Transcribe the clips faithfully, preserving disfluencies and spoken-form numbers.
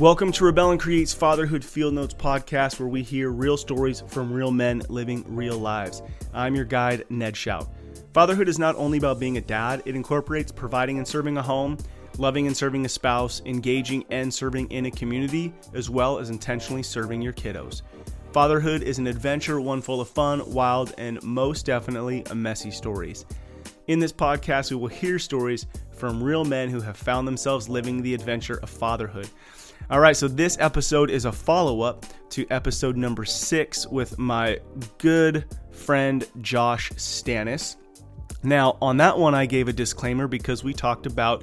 Welcome to Rebel and Create's Fatherhood Field Notes podcast, where we hear real stories from real men living real lives. I'm your guide, Ned Shout. Fatherhood is not only about being a dad, it incorporates providing and serving a home, loving and serving a spouse, engaging and serving in a community, as well as intentionally serving your kiddos. Fatherhood is an adventure, one full of fun, wild, and most definitely messy stories. In this podcast, we will hear stories from real men who have found themselves living the adventure of fatherhood. All right, so this episode is a follow-up to episode number six with my good friend Josh Stanis. Now, on that one, I gave a disclaimer because we talked about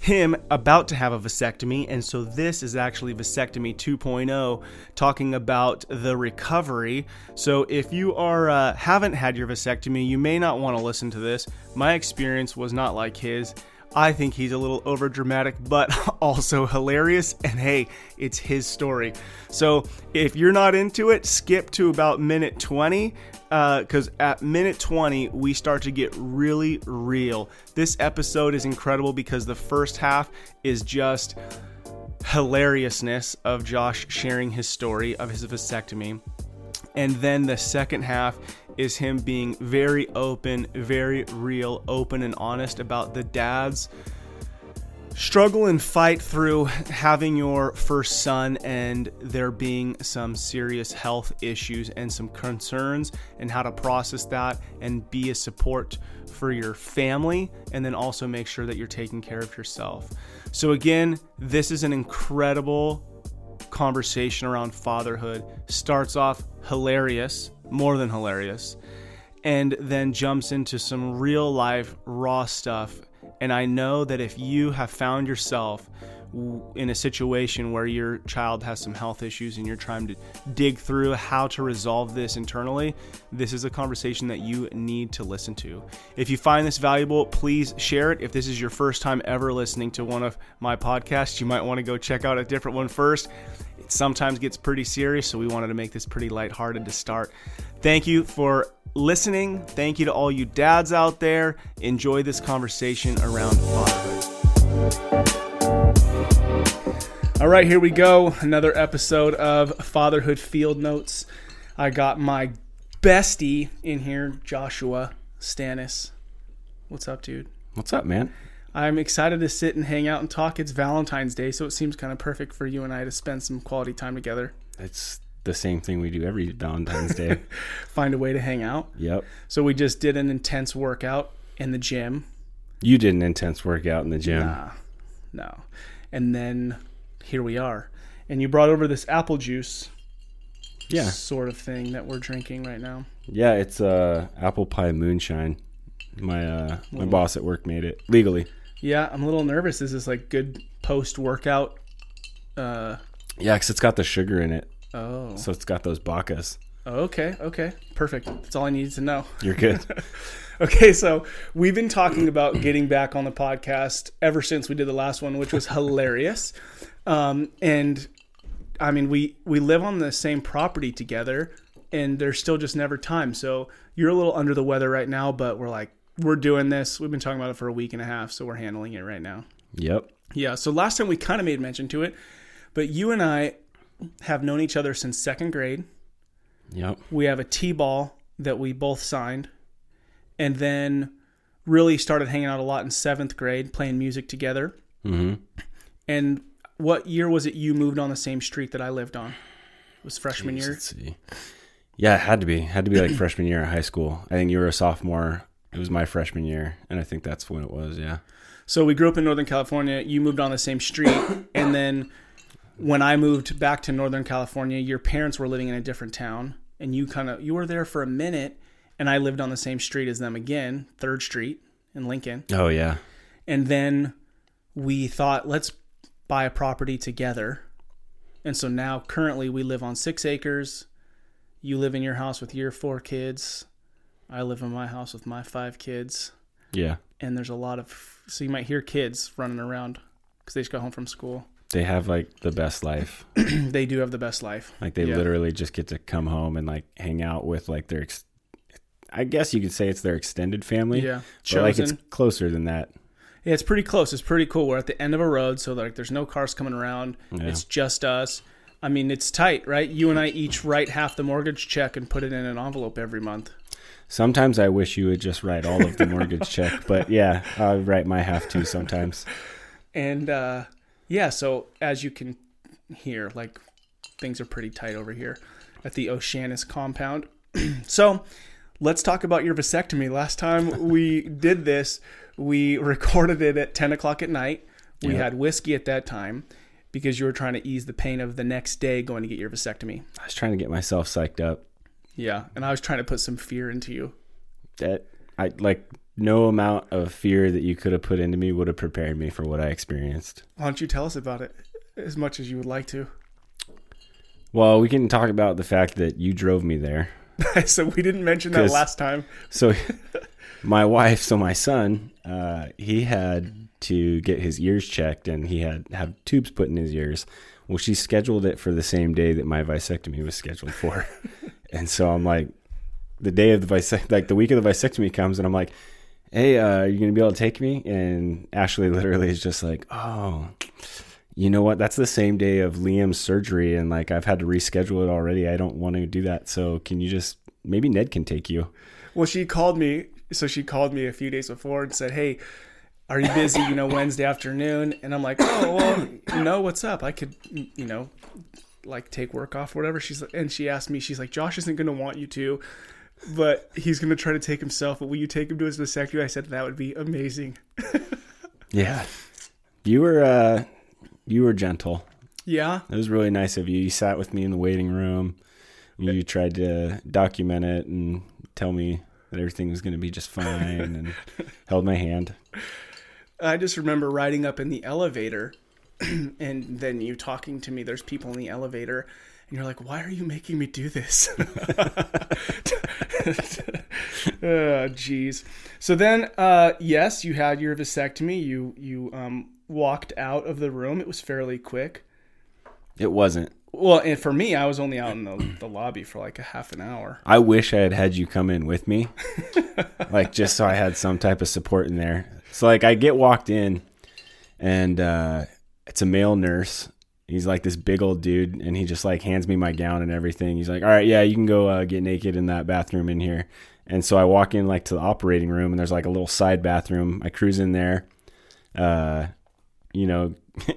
him about to have a vasectomy, and so this is actually vasectomy two point oh, talking about the recovery. So if you are uh, haven't had your vasectomy, you may not want to listen to this. My experience was not like his. I think he's a little overdramatic, but also hilarious, and hey, it's his story. So if you're not into it, skip to about minute twenty, because uh, at minute twenty, we start to get really real. This episode is incredible because the first half is just hilariousness of Josh sharing his story of his vasectomy. And then the second half is him being very open, very real, open and honest about the dad's struggle and fight through having your first son and there being some serious health issues and some concerns and how to process that and be a support for your family, and then also make sure that you're taking care of yourself. So again, this is an incredible conversation around fatherhood. Starts off hilarious, more than hilarious, and then jumps into some real life raw stuff. And I know that if you have found yourself in a situation where your child has some health issues and you're trying to dig through how to resolve this internally, this is a conversation that you need to listen to. If you find this valuable, please share it. If this is your first time ever listening to one of my podcasts, you might want to go check out a different one first. It sometimes gets pretty serious, so we wanted to make this pretty lighthearted to start. Thank you for listening. Thank you to all you dads out there. Enjoy this conversation around fatherhood. All right, here we go. Another episode of Fatherhood Field Notes. I got my bestie in here, Joshua Stanis. What's up, dude? What's up, man? I'm excited to sit and hang out and talk. It's Valentine's Day, so it seems kind of perfect for you and I to spend some quality time together. It's the same thing we do every Valentine's Day. Find a way to hang out. Yep. So we just did an intense workout in the gym. You did an intense workout in the gym. Nah, no. And then here we are. And you brought over this apple juice yeah. sort of thing that we're drinking right now. Yeah, it's uh, apple pie moonshine. My uh, my boss at work made it legally. Yeah, I'm a little nervous. This is like good post-workout. Uh... Yeah, because it's got the sugar in it. Oh. So it's got those bacas. Okay, okay. Perfect. That's all I needed to know. You're good. Okay, so we've been talking about getting back on the podcast ever since we did the last one, which was hilarious. Um, and I mean, we, we live on the same property together, and there's still just never time. So you're a little under the weather right now, but we're like, we're doing this. We've been talking about it for a week and a half, so we're handling it right now. Yep. Yeah. So last time we kind of made mention to it, but you and I have known each other since second grade. Yep. We have a T-ball that we both signed, and then really started hanging out a lot in seventh grade, playing music together. Mm-hmm. And what year was it you moved on the same street that I lived on? It was freshman Jeez, year. Let's see. Yeah, it had to be. It had to be like freshman year of high school. I think you were a sophomore. It was my freshman year, and I think that's when it was, yeah. So we grew up in Northern California. You moved on the same street, and then when I moved back to Northern California, your parents were living in a different town, and you kind of you were there for a minute, and I lived on the same street as them again, Third Street in Lincoln. Oh, yeah. And then we thought, let's buy a property together. And so now currently we live on six acres. You live in your house with your four kids. I live in my house with my five kids. Yeah. And there's a lot of, so you might hear kids running around because they just got home from school. They have like the best life. They do have the best life. Like they yeah. literally just get to come home and like hang out with like their, ex- I guess you could say it's their extended family. Yeah. But like it's closer than that. Yeah, it's pretty close. It's pretty cool. We're at the end of a road, so like there's no cars coming around. Yeah. It's just us. I mean, it's tight, right? You and I each write half the mortgage check and put it in an envelope every month. Sometimes I wish you would just write all of the mortgage check, but yeah, I write my half too sometimes. And uh, yeah, so as you can hear, like things are pretty tight over here at the O'Shannis compound. So let's talk about your vasectomy. Last time we did this, we recorded it at ten o'clock at night. We yep. had whiskey at that time, because you were trying to ease the pain of the next day going to get your vasectomy. I was trying to get myself psyched up. Yeah, and I was trying to put some fear into you. That I like no amount of fear that you could have put into me would have prepared me for what I experienced. Why don't you tell us about it as much as you would like to? Well, we can talk about the fact that you drove me there. So we didn't mention that last time. So my wife, so my son, uh, he had to get his ears checked, and he had have tubes put in his ears. Well, she scheduled it for the same day that my vasectomy was scheduled for. And so I'm like, the day of the vasectomy, like the week of the vasectomy comes, and I'm like, hey, uh, are you going to be able to take me? And Ashley literally is just like, oh, you know what? That's the same day of Liam's surgery, and like I've had to reschedule it already. I don't want to do that. So can you just, maybe Ned can take you. Well, she called me. So she called me a few days before and said, hey, are you busy, you know, Wednesday afternoon? And I'm like, oh, well, no, what's up? I could, you know, like take work off, whatever. She's like, and she asked me, she's like, Josh isn't going to want you to, but he's going to try to take himself. But will you take him to his vasectomy? I said, that would be amazing. Yeah. You were, uh, you were gentle. Yeah. It was really nice of you. You sat with me in the waiting room. You tried to document it and tell me that everything was going to be just fine and held my hand. I just remember riding up in the elevator and then you talking to me. There's people in the elevator and you're like, why are you making me do this? Oh, geez. So then, uh, yes, you had your vasectomy. You, you um, walked out of the room. It was fairly quick. It wasn't. Well, and for me, I was only out in the, the lobby for like a half an hour. I wish I had had you come in with me, like just so I had some type of support in there. So like I get walked in and uh, it's a male nurse. He's like this big old dude and he just like hands me my gown and everything. He's like, all right, yeah, you can go uh, get naked in that bathroom in here. And so I walk in like to the operating room and there's like a little side bathroom. I cruise in there, uh, you know,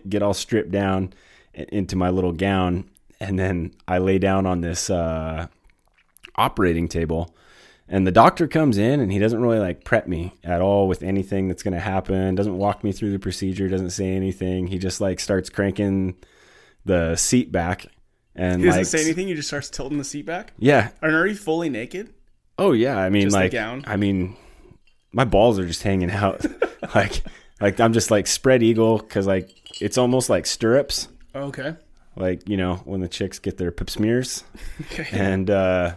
get all stripped down into my little gown, and then I lay down on this uh, operating table, and the doctor comes in and he doesn't really like prep me at all with anything that's going to happen. Doesn't walk me through the procedure. Doesn't say anything. He just like starts cranking the seat back, and he doesn't like, say anything. He just starts tilting the seat back. Yeah. And are you fully naked? Oh yeah. I mean, just like, gown? I mean, my balls are just hanging out. like, like I'm just like spread eagle. Cause like, it's almost like stirrups. Okay. Like, you know, when the chicks get their pip smears. Okay. And uh,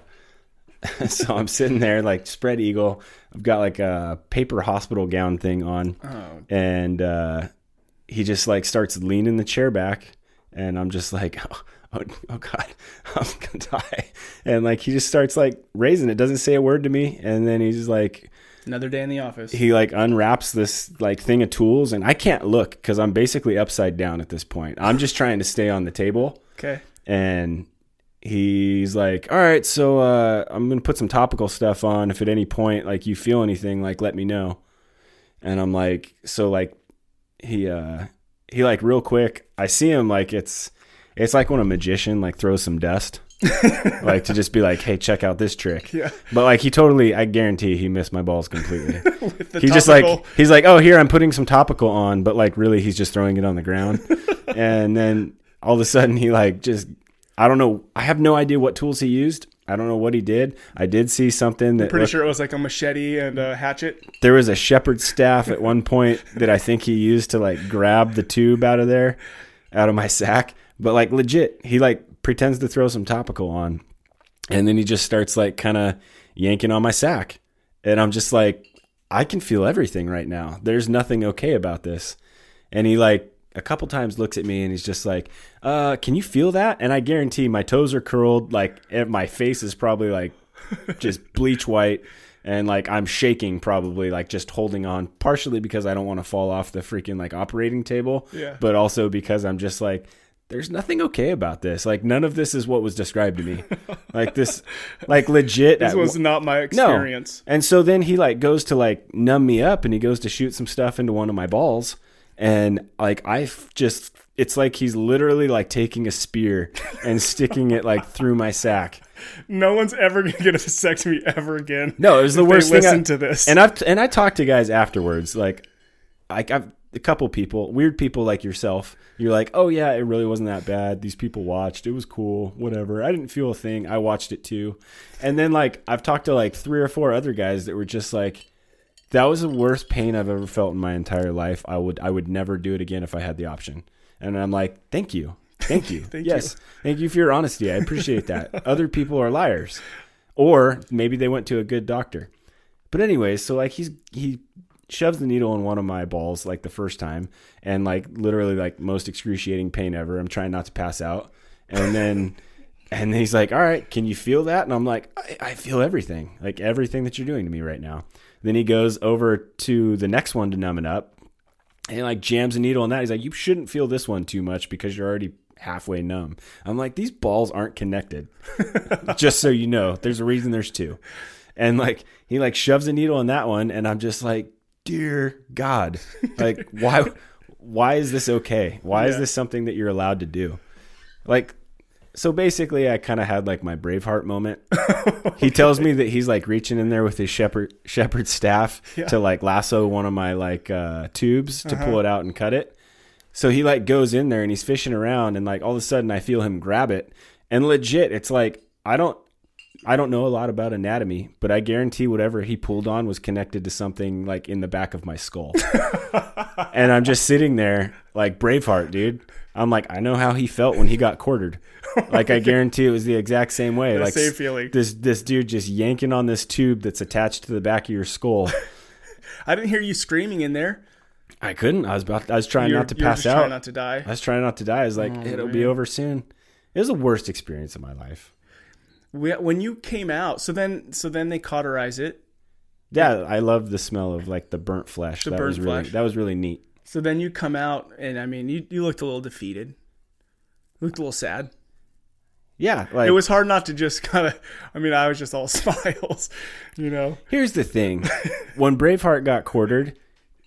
so I'm sitting there like spread eagle. I've got like a paper hospital gown thing on. Oh. And uh, he just like starts leaning the chair back. And I'm just like, oh, oh, oh God, I'm going to die. And like he just starts like raising it. Doesn't say a word to me. And then he's like. Another day in the office. He like unwraps this like thing of tools and I can't look because I'm basically upside down at this point. I'm just trying to stay on the table. Okay. And he's like, all right, so uh, I'm going to put some topical stuff on. If at any point like you feel anything, like let me know. And I'm like, so like he, uh, he like real quick, I see him like it's, it's like when a magician like throws some dust. Like to just be like, hey, check out this trick. Yeah. But like he totally, I guarantee he missed my balls completely. With the he topical. Just like, he's like, oh, here, I'm putting some topical on. But like really, he's just throwing it on the ground. And then all of a sudden he like just, I don't know. I have no idea what tools he used. I don't know what he did. I did see something that I'm pretty looked, sure it was like a machete and a hatchet. There was a shepherd's staff at one point that I think he used to like grab the tube out of there, out of my sack. But like legit, he like pretends to throw some topical on and then he just starts like kind of yanking on my sack. And I'm just like, I can feel everything right now. There's nothing okay about this. And he like a couple times looks at me and he's just like, uh, can you feel that? And I guarantee my toes are curled. Like my face is probably like just bleach white. And like I'm shaking probably, like just holding on, partially because I don't want to fall off the freaking like operating table, yeah. but also because I'm just like, there's nothing okay about this. Like none of this is what was described to me. Like this, like legit. This was w- not my experience. No. And so then he like goes to like numb me up and he goes to shoot some stuff into one of my balls. And like, I just, it's like, he's literally like taking a spear and sticking it like through my sack. No one's ever going to get a vasectomy ever again. No, it was the worst thing. Listen I, to this. And I've, and I talked to guys afterwards, like I, I've a couple people, weird people like yourself. You're like, oh yeah, it really wasn't that bad. These people watched. It was cool. Whatever. I didn't feel a thing. I watched it too. And then like, I've talked to like three or four other guys that were just like, that was the worst pain I've ever felt in my entire life. I would, I would never do it again if I had the option. And I'm like, thank you. Thank you. Thank yes. You. Thank you for your honesty. I appreciate that. Other people are liars, or maybe they went to a good doctor. But anyways, so like he's, he shoves the needle in one of my balls like the first time and like literally like most excruciating pain ever. I'm trying not to pass out. And then, and then he's like, all right, can you feel that? And I'm like, I, I feel everything, like everything that you're doing to me right now. Then he goes over to the next one to numb it up and like jams a needle in that. He's like, you shouldn't feel this one too much because you're already halfway numb. I'm like, these balls aren't connected. Just so you know, there's a reason there's two. And like, he like shoves a needle in that one. And I'm just like, dear God, like why, why is this okay? Why yeah. is this something that you're allowed to do? Like, so basically I kind of had like my Braveheart moment. Okay. He tells me that he's like reaching in there with his shepherd, shepherd staff yeah. to like lasso one of my like, uh, tubes to uh-huh. pull it out and cut it. So he like goes in there and he's fishing around and like all of a sudden I feel him grab it and legit. It's like, I don't, I don't know a lot about anatomy, but I guarantee whatever he pulled on was connected to something like in the back of my skull. And I'm just sitting there like Braveheart, dude. I'm like, I know how he felt when he got quartered. Like I guarantee it was the exact same way. Like same feeling. This, this dude just yanking on this tube that's attached to the back of your skull. I didn't hear you screaming in there. I couldn't. I was about. I was trying you're, not to pass just out. Trying not to die. I was trying not to die. I was like, oh, it'll man. be over soon. It was the worst experience of my life. When you came out, so then, so then they cauterize it. Yeah, I loved the smell of like the burnt flesh. The that burnt was really, flesh. That was really neat. So then you come out, and I mean, you, you looked a little defeated. You looked a little sad. Yeah, like, it was hard not to just kind of. I mean, I was just all smiles, you know. Here's the thing: when Braveheart got quartered,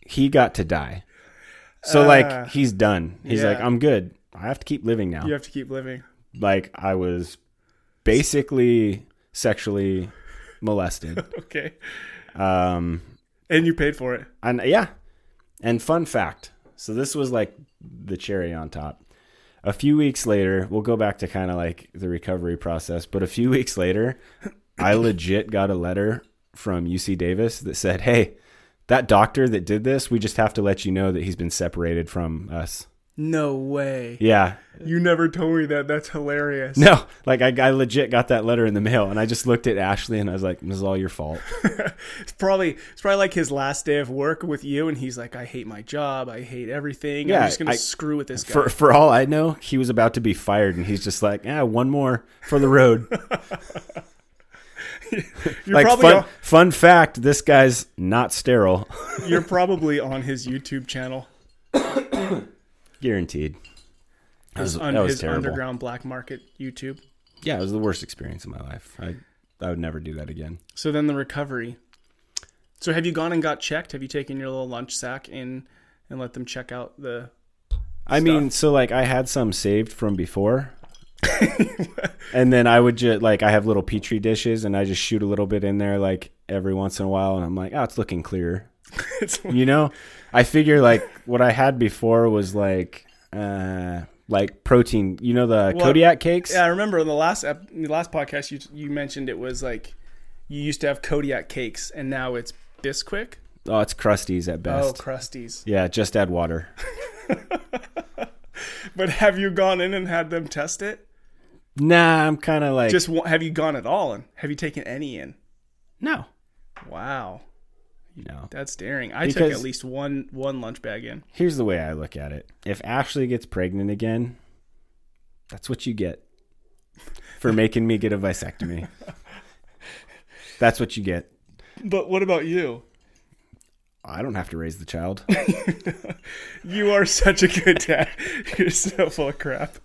he got to die. So uh, like he's done. He's yeah. like, I'm good. I have to keep living now. You have to keep living. Like I was basically sexually molested. Okay. Um, and you paid for it. And yeah. And fun fact. So this was like the cherry on top. A few weeks later, we'll go back to kind of like the recovery process, but a few weeks later, I legit got a letter from U C Davis that said, "Hey, that doctor that did this, we just have to let you know that he's been separated from us." No way. Yeah. You never told me that. That's hilarious. No. Like, I, I legit got that letter in the mail, and I just looked at Ashley, and I was like, this is all your fault. It's probably it's probably like his last day of work with you, and he's like, I hate my job. I hate everything. Yeah, I'm just going to screw with this guy. For, for all I know, he was about to be fired, and he's just like, yeah, one more for the road. You're like probably fun, on, fun fact, this guy's not sterile. You're probably on his YouTube channel. Guaranteed. That was, un, that was his terrible. Underground black market YouTube. Yeah, it was the worst experience of my life. I I would never do that again. So then the recovery. So have you gone and got checked? Have you taken your little lunch sack in and let them check out the I stuff? mean, so like I had some saved from before. And then I would just like I have little petri dishes and I just shoot a little bit in there like every once in a while and I'm like, oh, it's looking clearer. It's you know, I figure like what I had before was like uh like protein, you know, the well, Kodiak cakes. Yeah, I remember in the last ep- in the last podcast you you mentioned it was like you used to have Kodiak cakes and now it's Bisquick. Oh, it's Krusty's at best. Oh, Krusty's. Yeah, just add water. But have you gone in and had them test it? Nah, I'm kind of like... Just have you gone at all? And have you taken any in? No. Wow. No. That's daring. I because took at least one, one lunch bag in. Here's the way I look at it. If Ashley gets pregnant again, that's what you get for making me get a vasectomy. That's what you get. But what about you? I don't have to raise the child. You are such a good dad. You're so full of crap.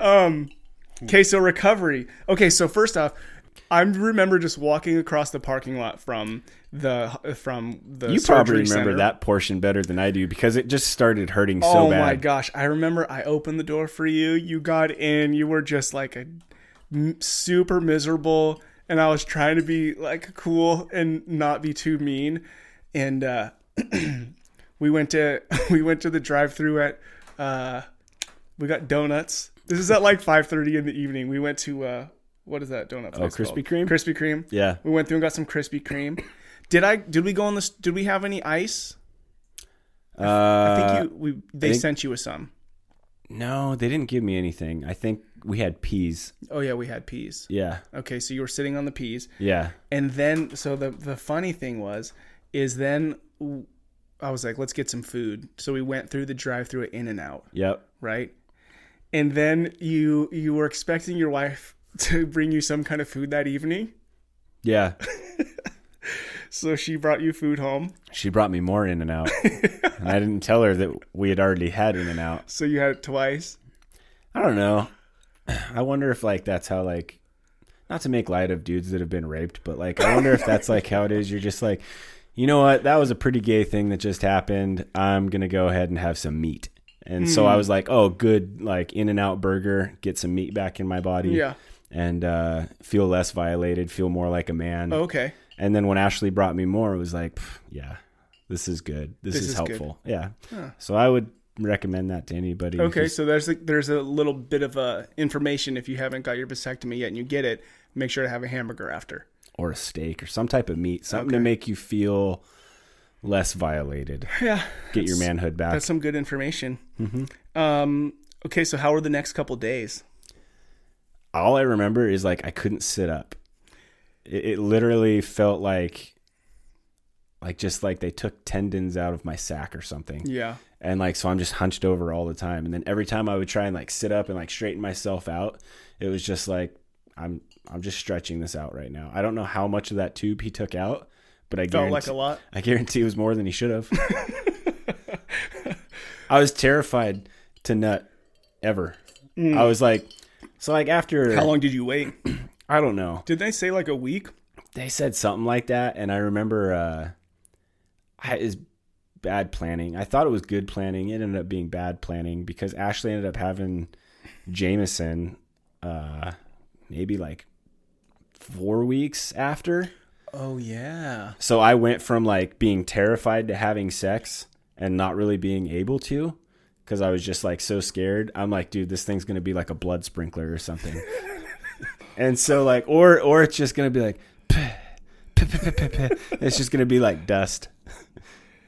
um, okay, so recovery. Okay, so first off, I remember just walking across the parking lot from the from the. You probably remember center. That portion better than I do because it just started hurting oh so bad. Oh my gosh! I remember I opened the door for you. You got in. You were just like a super miserable. And I was trying to be like cool and not be too mean, and uh, we went to we went to the drive-through at uh, we got donuts. This is at like five thirty in the evening. We went to uh, what is that donut place? Oh, Krispy Kreme. Krispy Kreme. Yeah. We went through and got some Krispy Kreme. Did I? Did we go on this? Did we have any ice? Uh, I think you. We they think, sent you with some. No, they didn't give me anything. I think. We had peas. Oh, yeah, we had peas. Yeah. Okay, so you were sitting on the peas. Yeah. And then, so the, the funny thing was, is then I was like, let's get some food. So we went through the drive-thru at In-N-Out. Yep. Right? And then you you were expecting your wife to bring you some kind of food that evening? Yeah. So she brought you food home? She brought me more In-N-Out. And I didn't tell her that we had already had In-N-Out. So you had it twice? I don't know. I wonder if like that's how like, not to make light of dudes that have been raped, but like I wonder if that's like how it is. You're just like, you know what? That was a pretty gay thing that just happened. I'm gonna go ahead and have some meat. And mm. so I was like, oh, good, like In-N-Out burger, get some meat back in my body, yeah, and uh, feel less violated, feel more like a man. Oh, okay. And then when Ashley brought me more, it was like, yeah, this is good. This, this is, is helpful. Good. Yeah. Huh. So I would. Recommend that to anybody. Okay, who's... so there's a, there's a little bit of uh, information if you haven't got your vasectomy yet and you get it, make sure to have a hamburger after. Or a steak or some type of meat, something okay. to make you feel less violated. Yeah. Get your manhood back. That's some good information. Mm-hmm. Um, okay, so how were the next couple days? All I remember is like I couldn't sit up. It, it literally felt like... Like just like they took tendons out of my sack or something. Yeah. And like, so I'm just hunched over all the time. And then every time I would try and like sit up and like straighten myself out, it was just like, I'm, I'm just stretching this out right now. I don't know how much of that tube he took out, but I guarantee, like a lot. I guarantee it was more than he should have. I was terrified to nut ever. Mm. I was like, so like after. How long did you wait? I don't know. Did they say like a week? They said something like that. And I remember, uh, I, is bad planning. I thought it was good planning. It ended up being bad planning because Ashley ended up having Jameson uh, maybe like four weeks after. Oh, yeah. So I went from like being terrified to having sex and not really being able to because I was just like so scared. I'm like, dude, this thing's going to be like a blood sprinkler or something. And so like, or or it's just going to be like, peh, peh, peh, peh, peh. It's just going to be like dust.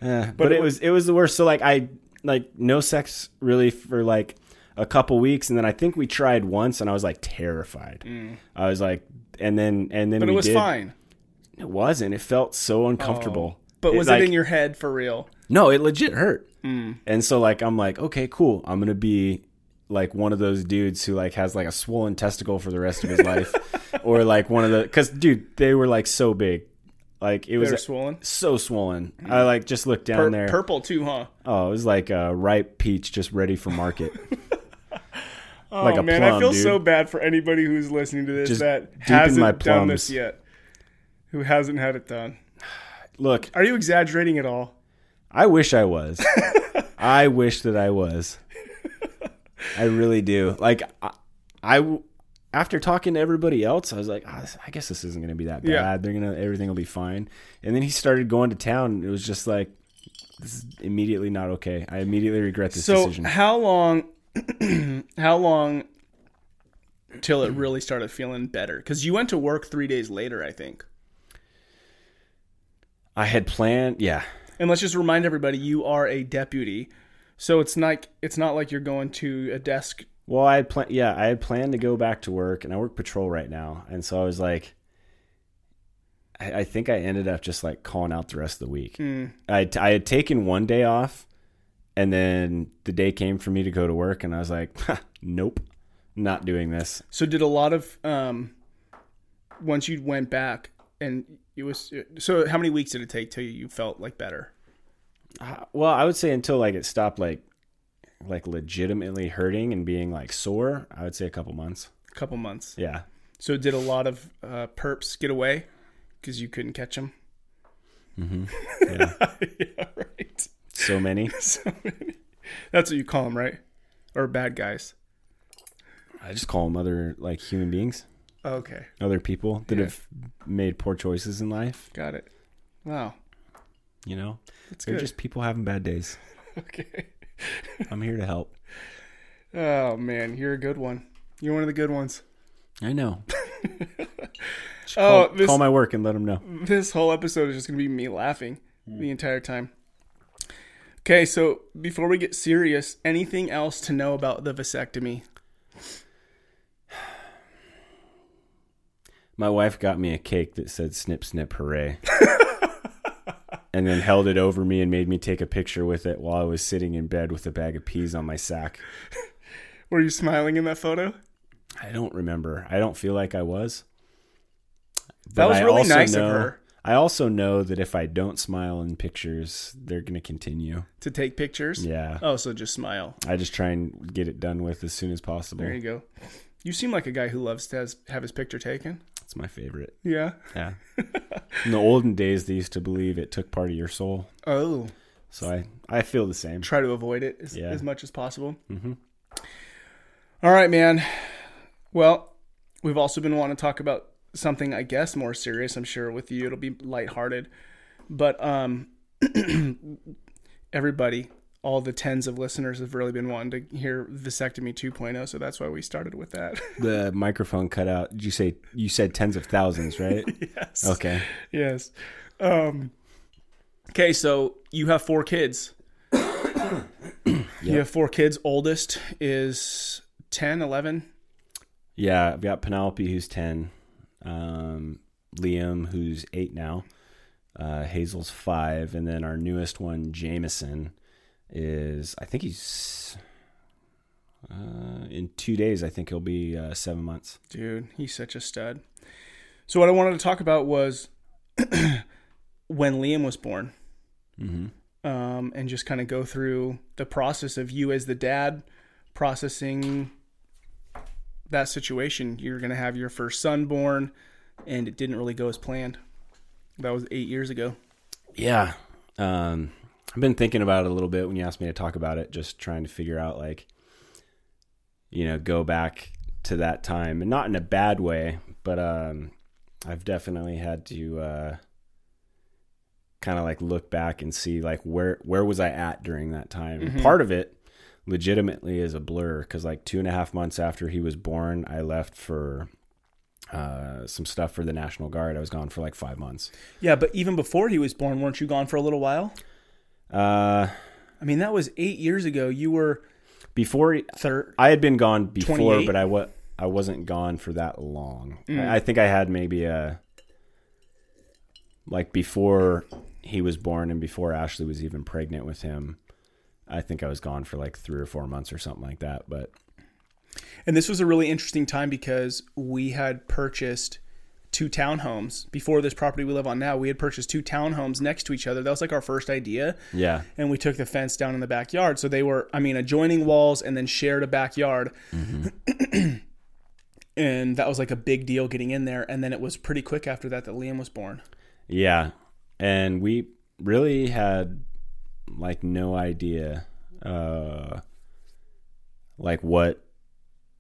Uh, but, but it was it was the worst. So like I like no sex really for like a couple weeks, and then I think we tried once, and I was like terrified. Mm. I was like, and then and then. But we it was did. Fine. It wasn't. It felt so uncomfortable. Oh. But it, was like, it in your head for real? No, it legit hurt. Mm. And so like I'm like, okay, cool. I'm gonna be like one of those dudes who like has like a swollen testicle for the rest of his life, or like one of the because dude they were like so big. Like it was swollen? So swollen. Mm-hmm. I like just looked down Pur- there. Purple too, huh? Oh, it was like a ripe peach just ready for market. Oh like a man, plum, I feel dude. So bad for anybody who's listening to this just that hasn't done this yet. Who hasn't had it done. Look. Are you exaggerating at all? I wish I was. I wish that I was. I really do. Like I, I after talking to everybody else, I was like, oh, I guess this isn't going to be that bad. Yeah. They're going to, everything will be fine. And then he started going to town. And it was just like, this is immediately not okay. I immediately regret this so decision. So how long, how long till it really started feeling better? 'Cause you went to work three days later, I think. I had planned. Yeah. And let's just remind everybody, you are a deputy. So it's not, it's not like you're going to a desk. Well, I had plan- yeah, I had planned to go back to work, and I work patrol right now, and so I was like, I, I think I ended up just like calling out the rest of the week. Mm. I I had taken one day off, and then the day came for me to go to work, and I was like, nope, not doing this. So did a lot of um, once you went back and It was so. How many weeks did it take till you felt like better? Uh, well, I would say until like it stopped like like legitimately hurting and being like sore. I would say a couple months. A couple months. Yeah. So did a lot of uh, perps get away because you couldn't catch them? Mm-hmm. Yeah. Yeah. Right. So many. So many. That's what you call them, right? Or bad guys. I just call them other like human beings. Okay. Other people that yeah. have made poor choices in life. Got it. Wow. You know, that's they're good. Just people having bad days. Okay. I'm here to help. Oh man, you're a good one. You're one of the good ones. I know. oh, call, this, call my work and let them know. This whole episode is just gonna be me laughing mm. the entire time. Okay, so before we get serious, anything else to know about the vasectomy? My wife got me a cake that said snip, snip, hooray, and then held it over me and made me take a picture with it while I was sitting in bed with a bag of peas on my sack. Were you smiling in that photo? I don't remember. I don't feel like I was. That was really nice of her. I also know that if I don't smile in pictures, they're going to continue. To take pictures? Yeah. Oh, so just smile. I just try and get it done with as soon as possible. There you go. You seem like a guy who loves to has, have his picture taken. It's my favorite. Yeah. Yeah. In the olden days, they used to believe it took part of your soul. Oh. So I, I feel the same. Try to avoid it as, yeah. as much as possible. Mm-hmm. All right, man. Well, we've also been wanting to talk about something, I guess, more serious. I'm sure with you, it'll be lighthearted. But um, everybody, all the tens of listeners have really been wanting to hear vasectomy two point oh, so that's why we started with that. The microphone cut out. Did you say you said tens of thousands, right? Yes. Okay. Yes. Um, okay, so you have four kids. Yep. You have four kids. Oldest is ten, eleven? Yeah, I've got Penelope, who's ten. Um, Liam, who's eight now. Uh, Hazel's five. And then our newest one, Jameson, is I think he's uh in two days I think he'll be uh seven months. Dude, he's such a stud. So what I wanted to talk about was when Liam was born. Mm-hmm. Um and just kind of go through the process of you as the dad processing that situation. You're gonna have your first son born and it didn't really go as planned. That was eight years ago. Yeah. Um I've been thinking about it a little bit when you asked me to talk about it, just trying to figure out like, you know, go back to that time and not in a bad way, but, um, I've definitely had to, uh, kind of like look back and see like, where, where was I at during that time? Mm-hmm. Part of it legitimately is a blur. Cause like two and a half months after he was born, I left for, uh, some stuff for the National Guard. I was gone for like five months. Yeah. But even before he was born, weren't you gone for a little while? Uh, I mean, that was eight years ago. You were before thir- I had been gone before, twenty-eight? But I was, I wasn't gone for that long. Mm. I, I think I had maybe a, like before he was born and before Ashley was even pregnant with him, I think I was gone for like three or four months or something like that. But, and this was a really interesting time because we had purchased two townhomes before this property we live on now. We had purchased two townhomes next to each other. That was like our first idea. Yeah. And we took the fence down in the backyard. So they were, I mean, adjoining walls and then shared a backyard. Mm-hmm. And that was like a big deal getting in there. And then it was pretty quick after that, that Liam was born. Yeah. And we really had like no idea, uh, like what,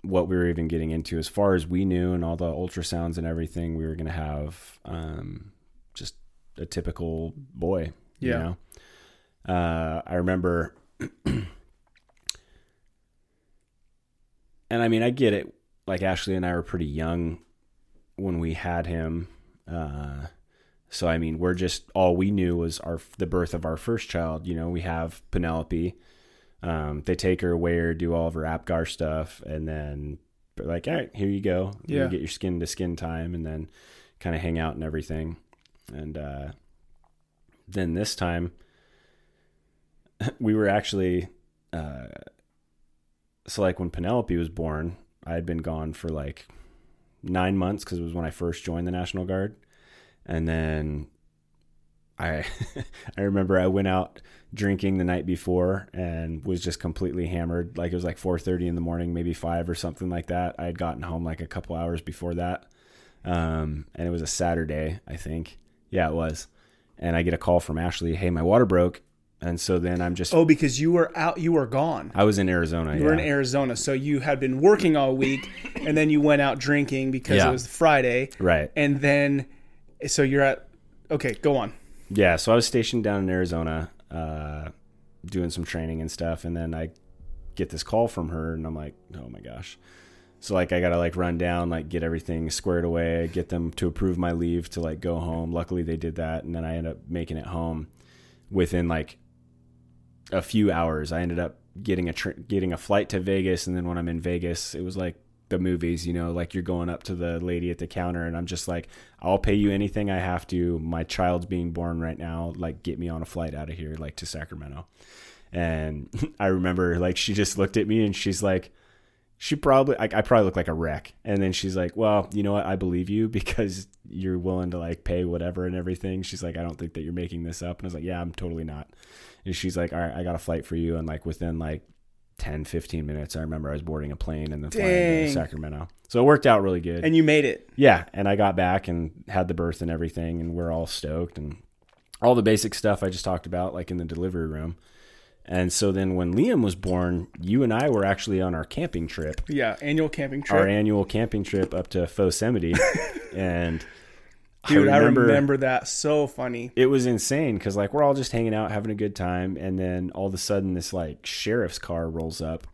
what we were even getting into. As far as we knew and all the ultrasounds and everything, we were going to have, um, just a typical boy. Yeah. You know? Uh, I remember, and I mean, I get it. Like Ashley and I were pretty young when we had him. Uh, so, I mean, we're just, all we knew was our, the birth of our first child. You know, we have Penelope. Um, they take her away or do all of her Apgar stuff and then they're like, all right, here you go. Yeah. You get your skin to skin time and then kind of hang out and everything. And, uh, then this time we were actually, uh, so like when Penelope was born, I had been gone for like nine months cause it was when I first joined the National Guard. And then I I remember I went out drinking the night before and was just completely hammered. Like it was like four thirty in the morning, maybe five or something like that. I had gotten home like a couple hours before that. Um, and it was a Saturday, I think. Yeah, it was. And I get a call from Ashley, hey, my water broke. And so then I'm just... Oh, because you were out, you were gone. I was in Arizona, You yeah. were in Arizona, so you had been working all week, and then you went out drinking because yeah. it was Friday. Right. And then, so you're at... Okay, go on. Yeah, so I was stationed down in Arizona uh, doing some training and stuff, and then I get this call from her, and I'm like, oh my gosh. So like I got to like run down, like get everything squared away, get them to approve my leave to like go home. Luckily they did that. And then I ended up making it home within like a few hours. I ended up getting a tr- getting a flight to Vegas. And then when I'm in Vegas, it was like the movies, you know, like you're going up to the lady at the counter and I'm just like, I'll pay you anything I have to. My child's being born right now. Like get me on a flight out of here, like to Sacramento. And I remember like she just looked at me and she's like, She probably, I, I probably look like a wreck. And then she's like, well, you know what? I believe you because you're willing to like pay whatever and everything. She's like, I don't think that you're making this up. And I was like, yeah, I'm totally not. And she's like, all right, I got a flight for you. And like within like ten, fifteen minutes, I remember I was boarding a plane and then Dang. flying to Sacramento. So it worked out really good. And you made it. Yeah. And I got back and had the birth and everything. And we're all stoked and all the basic stuff I just talked about, like in the delivery room. And so then when Liam was born, you and I were actually on our camping trip. Yeah, annual camping trip. Our annual camping trip up to Yosemite. And dude, I remember, I remember that. So funny. It was insane because like we're all just hanging out, having a good time. And then all of a sudden this like sheriff's car rolls up.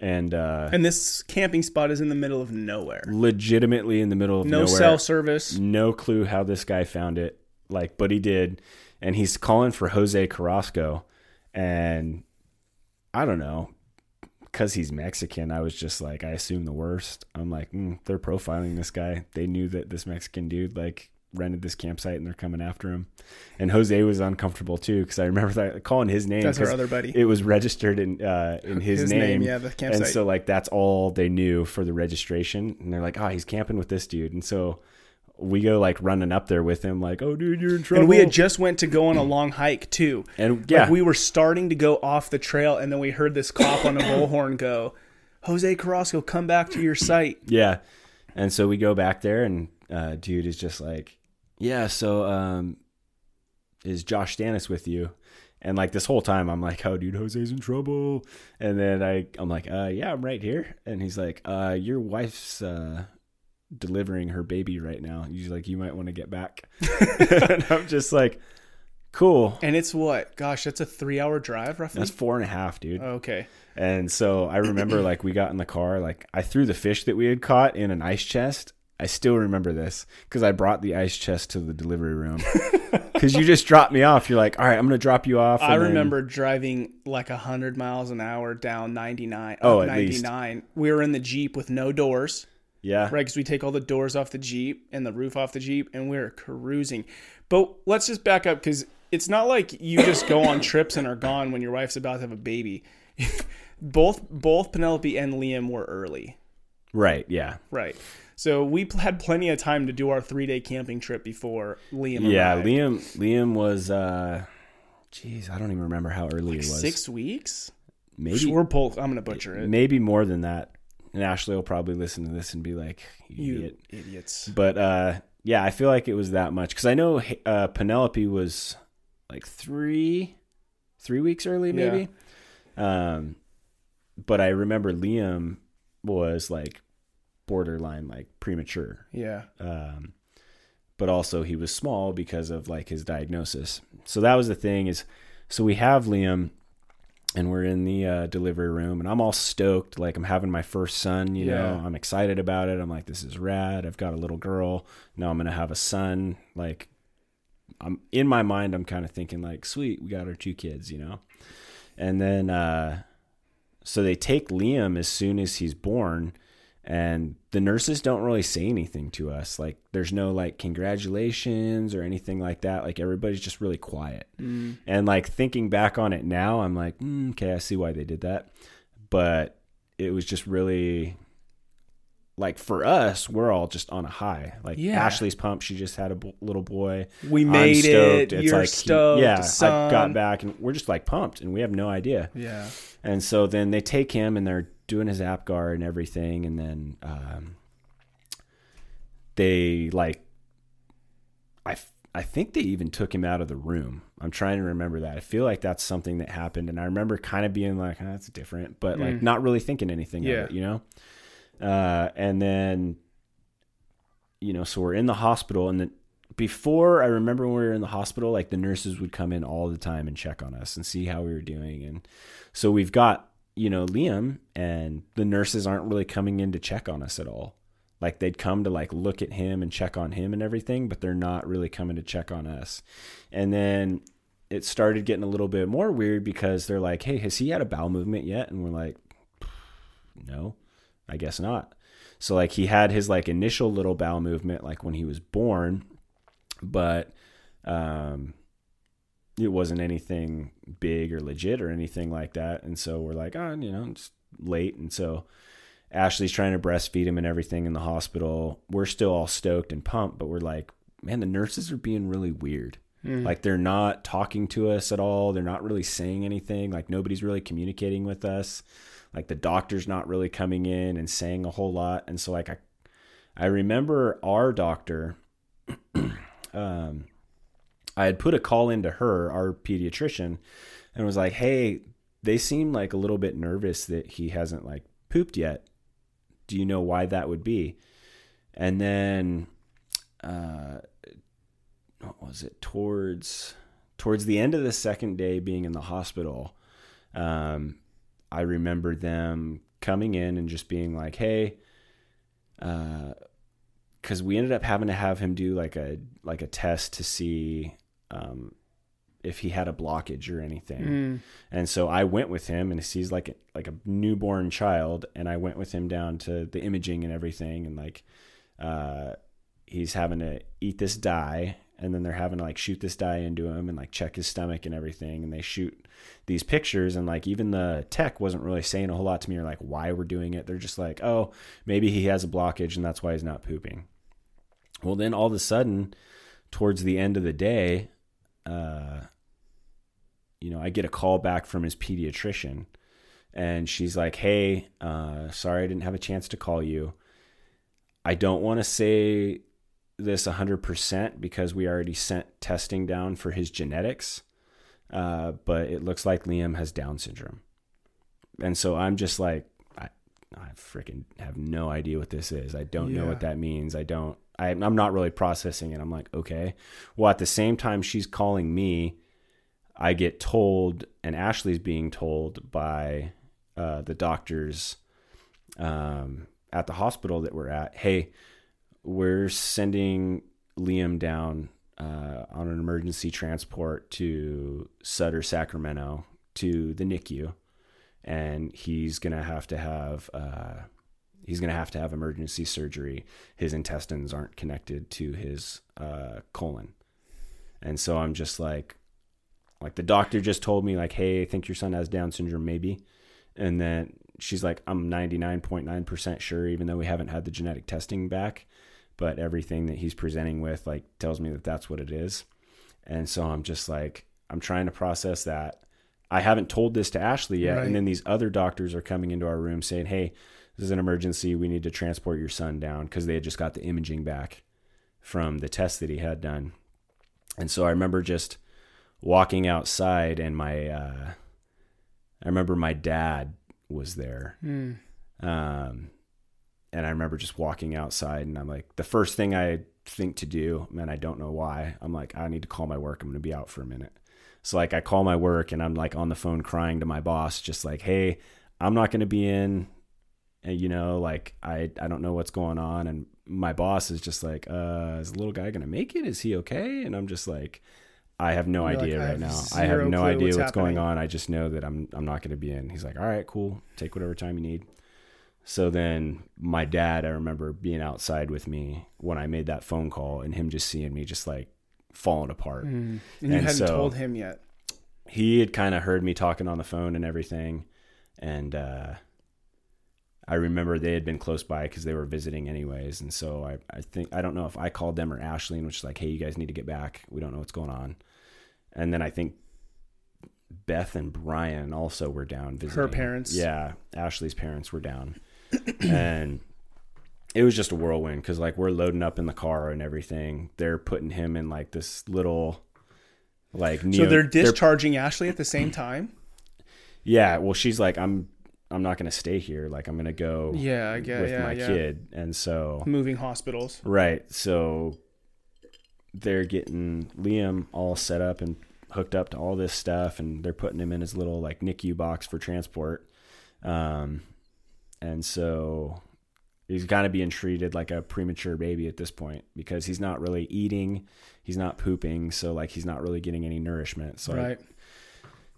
And uh, and this camping spot is in the middle of nowhere. Legitimately in the middle of no nowhere. No cell service. No clue how this guy found it. Like, but he did. And he's calling for Jose Carrasco. And I don't know, because he's Mexican, I was just like, I assume the worst. I'm like, mm, they're profiling this guy. They knew that this Mexican dude like rented this campsite and they're coming after him. And Jose was uncomfortable too, because I remember that, calling his name. That's our other buddy. It was registered in uh, in his, his name. name. Yeah, the campsite. And so like that's all they knew for the registration. And they're like, oh, he's camping with this dude. And so we go like running up there with him like, oh dude, you're in trouble. And we had just went to go on a long hike too. And yeah, like, we were starting to go off the trail. And then we heard this cop on a bullhorn go, Jose Carrasco, come back to your site. Yeah. And so we go back there and uh, dude is just like, yeah. So um, is Josh Stanis with you? And like this whole time I'm like, oh dude, Jose's in trouble. And then I, I'm like, uh, yeah, I'm right here. And he's like, uh, your wife's, uh, delivering her baby right now. You're like, you might want to get back. And I'm just like, cool. And it's what? Gosh, that's a three hour drive roughly? That's four and a half, dude. Oh, okay. And so I remember like we got in the car, like I threw the fish that we had caught in an ice chest. I still remember this because I brought the ice chest to the delivery room because you just dropped me off. You're like, all right, I'm going to drop you off. And I remember then... driving like one hundred miles an hour down ninety-nine. Oh, at ninety-nine. Least. We were in the Jeep with no doors. Yeah. Right, because we take all the doors off the Jeep and the roof off the Jeep, and we're cruising. But let's just back up, because it's not like you just go on trips and are gone when your wife's about to have a baby. both both Penelope and Liam were early. Right, yeah. Right. So we pl- had plenty of time to do our three-day camping trip before Liam arrived. Yeah, Liam Liam was, uh, geez, I don't even remember how early like it was. Six weeks? Maybe. We're pol- I'm going to butcher it. Maybe more than that. And Ashley will probably listen to this and be like, you, you idiot. idiots. But uh, yeah, I feel like it was that much. Because I know uh, Penelope was like three, three weeks early maybe. Yeah. Um, but I remember Liam was like borderline like premature. Yeah. Um, but also he was small because of like his diagnosis. So that was the thing is, so we have Liam. And we're in the uh, delivery room and I'm all stoked. Like I'm having my first son, you yeah. know, I'm excited about it. I'm like, this is rad. I've got a little girl. Now I'm going to have a son. Like I'm in my mind, I'm kind of thinking like, sweet, we got our two kids, you know? And then, uh, so they take Liam as soon as he's born and the nurses don't really say anything to us. Like there's no like congratulations or anything like that. Like everybody's just really quiet. Mm. And like thinking back on it now, I'm like, mm, okay, I see why they did that. But it was just really, like for us, we're all just on a high. Like yeah. Ashley's pumped. She just had a b- little boy. We made it. It's You're like, stoked. He, yeah, son. I got back and we're just like pumped and we have no idea. Yeah. And so then they take him and they're doing his Apgar and everything. And then um, they like, I, I think they even took him out of the room. I'm trying to remember that. I feel like that's something that happened. And I remember kind of being like, oh, that's different, but mm. like not really thinking anything yeah. of it, you know? Uh, and then, you know, so we're in the hospital, and then before, I remember when we were in the hospital, like the nurses would come in all the time and check on us and see how we were doing. And so we've got, you know, Liam, and the nurses aren't really coming in to check on us at all. Like they'd come to like look at him and check on him and everything, but they're not really coming to check on us. And then it started getting a little bit more weird because they're like, hey, has he had a bowel movement yet? And we're like, no. I guess not. So like he had his like initial little bowel movement, like when he was born, but, um, it wasn't anything big or legit or anything like that. And so we're like, oh, you know, it's late. And so Ashley's trying to breastfeed him and everything in the hospital. We're still all stoked and pumped, but we're like, man, the nurses are being really weird. Mm. Like they're not talking to us at all. They're not really saying anything. Like nobody's really communicating with us. Like the doctor's not really coming in and saying a whole lot. And so like, I, I remember our doctor, um, I had put a call into her, our pediatrician, and was like, hey, they seem like a little bit nervous that he hasn't like pooped yet. Do you know why that would be? And then, uh, what was it? Towards, towards the end of the second day being in the hospital, um, I remember them coming in and just being like, hey, uh, cause we ended up having to have him do like a, like a test to see, um, if he had a blockage or anything. Mm. And so I went with him, and he's like, a, like a newborn child. And I went with him down to the imaging and everything. And like, uh, he's having to eat this dye, and then they're having to like shoot this dye into him and like check his stomach and everything. And they shoot these pictures, and like, even the tech wasn't really saying a whole lot to me or like why we're doing it. They're just like, oh, maybe he has a blockage and that's why he's not pooping. Well, then all of a sudden towards the end of the day, uh, you know, I get a call back from his pediatrician, and she's like, hey, uh, sorry, I didn't have a chance to call you. I don't want to say this one hundred percent because we already sent testing down for his genetics. Uh, but it looks like Liam has Down syndrome. And so I'm just like, I, I freaking have no idea what this is. I don't yeah. know what that means. I don't, I, I'm not really processing it. I'm like, okay. Well, at the same time she's calling me, I get told, and Ashley's being told by, uh, the doctors, um, at the hospital that we're at, hey, we're sending Liam down uh, on an emergency transport to Sutter, Sacramento, to the N I C U, and he's gonna have to have uh, he's gonna have to have emergency surgery. His intestines aren't connected to his uh, colon, and so I'm just like, like the doctor just told me like, hey, I think your son has Down syndrome, maybe, and then she's like, I'm ninety-nine point nine percent sure, even though we haven't had the genetic testing back. But everything that he's presenting with like tells me that that's what it is. And so I'm just like, I'm trying to process that. I haven't told this to Ashley yet. Right. And then these other doctors are coming into our room saying, hey, this is an emergency. We need to transport your son down, because they had just got the imaging back from the test that he had done. And so I remember just walking outside, and my, uh, I remember my dad was there. Mm. Um, And I remember just walking outside, and I'm like, the first thing I think to do, man, I don't know why, I'm like, I need to call my work. I'm going to be out for a minute. So like I call my work, and I'm like on the phone crying to my boss, just like, hey, I'm not going to be in. And, you know, like I, I don't know what's going on. And my boss is just like, uh, is the little guy going to make it? Is he okay? And I'm just like, I have no You're idea like, right I now. I have no idea what's, what's going on. I just know that I'm, I'm not going to be in. He's like, all right, cool. Take whatever time you need. So then my dad, I remember being outside with me when I made that phone call, and him just seeing me just like falling apart. Mm. And, and you hadn't so told him yet. He had kind of heard me talking on the phone and everything. And, uh, I remember they had been close by because they were visiting anyways. And so I, I think, I don't know if I called them or Ashley and was just like, hey, you guys need to get back. We don't know what's going on. And then I think Beth and Brian also were down visiting. Her parents. Yeah. Ashley's parents were down. And it was just a whirlwind because like we're loading up in the car and everything. They're putting him in like this little like. Neo- so they're discharging they're... Ashley at the same time? Yeah. Well, she's like, I'm. I'm not going to stay here. Like I'm going to go yeah, I get, with yeah, my yeah. kid. And so moving hospitals. Right. So they're getting Liam all set up and hooked up to all this stuff. And they're putting him in his little like N I C U box for transport. Um, and so he's got to be treated like a premature baby at this point because he's not really eating. He's not pooping. So like, he's not really getting any nourishment. So right. I,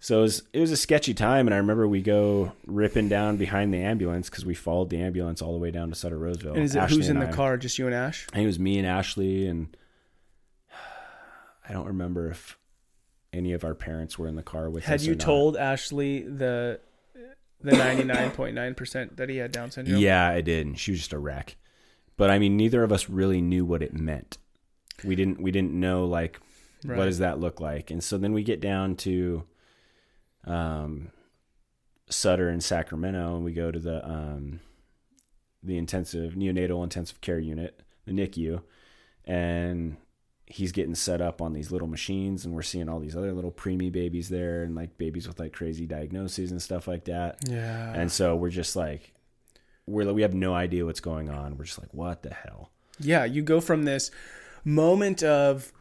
So it was, it was a sketchy time, and I remember we go ripping down behind the ambulance because we followed the ambulance all the way down to Sutter Roseville. And is it Ashley who's in the I, car, just you and Ash? I think it was me and Ashley, and I don't remember if any of our parents were in the car with Had us. Had you told Ashley the the ninety-nine point nine percent that he had Down syndrome? Yeah, I did, and she was just a wreck. But, I mean, neither of us really knew what it meant. We didn't, we didn't know, like, right. what does that look like? And so then we get down to... um, Sutter in Sacramento, and we go to the, um, the intensive neonatal intensive care unit, the N I C U, and he's getting set up on these little machines, and we're seeing all these other little preemie babies there and like babies with like crazy diagnoses and stuff like that. Yeah. And so we're just like, we're, we have no idea what's going on. We're just like, what the hell? Yeah. You go from this moment of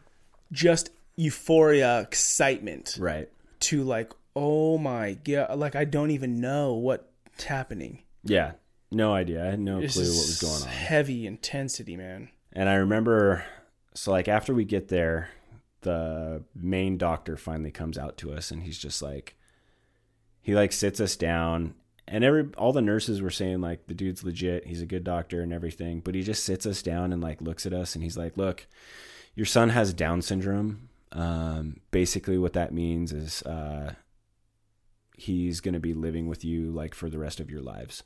just euphoria, excitement, right, to like, oh my God, like I don't even know what's happening. Yeah, no idea. I had no it's clue what was going on. Heavy intensity, man. And I remember, so like after we get there, the main doctor finally comes out to us, and he's just like, he like sits us down, and every all the nurses were saying like the dude's legit, he's a good doctor and everything, but he just sits us down and like looks at us, and he's like, look, your son has Down syndrome. Um, basically what that means is, uh, he's going to be living with you like for the rest of your lives.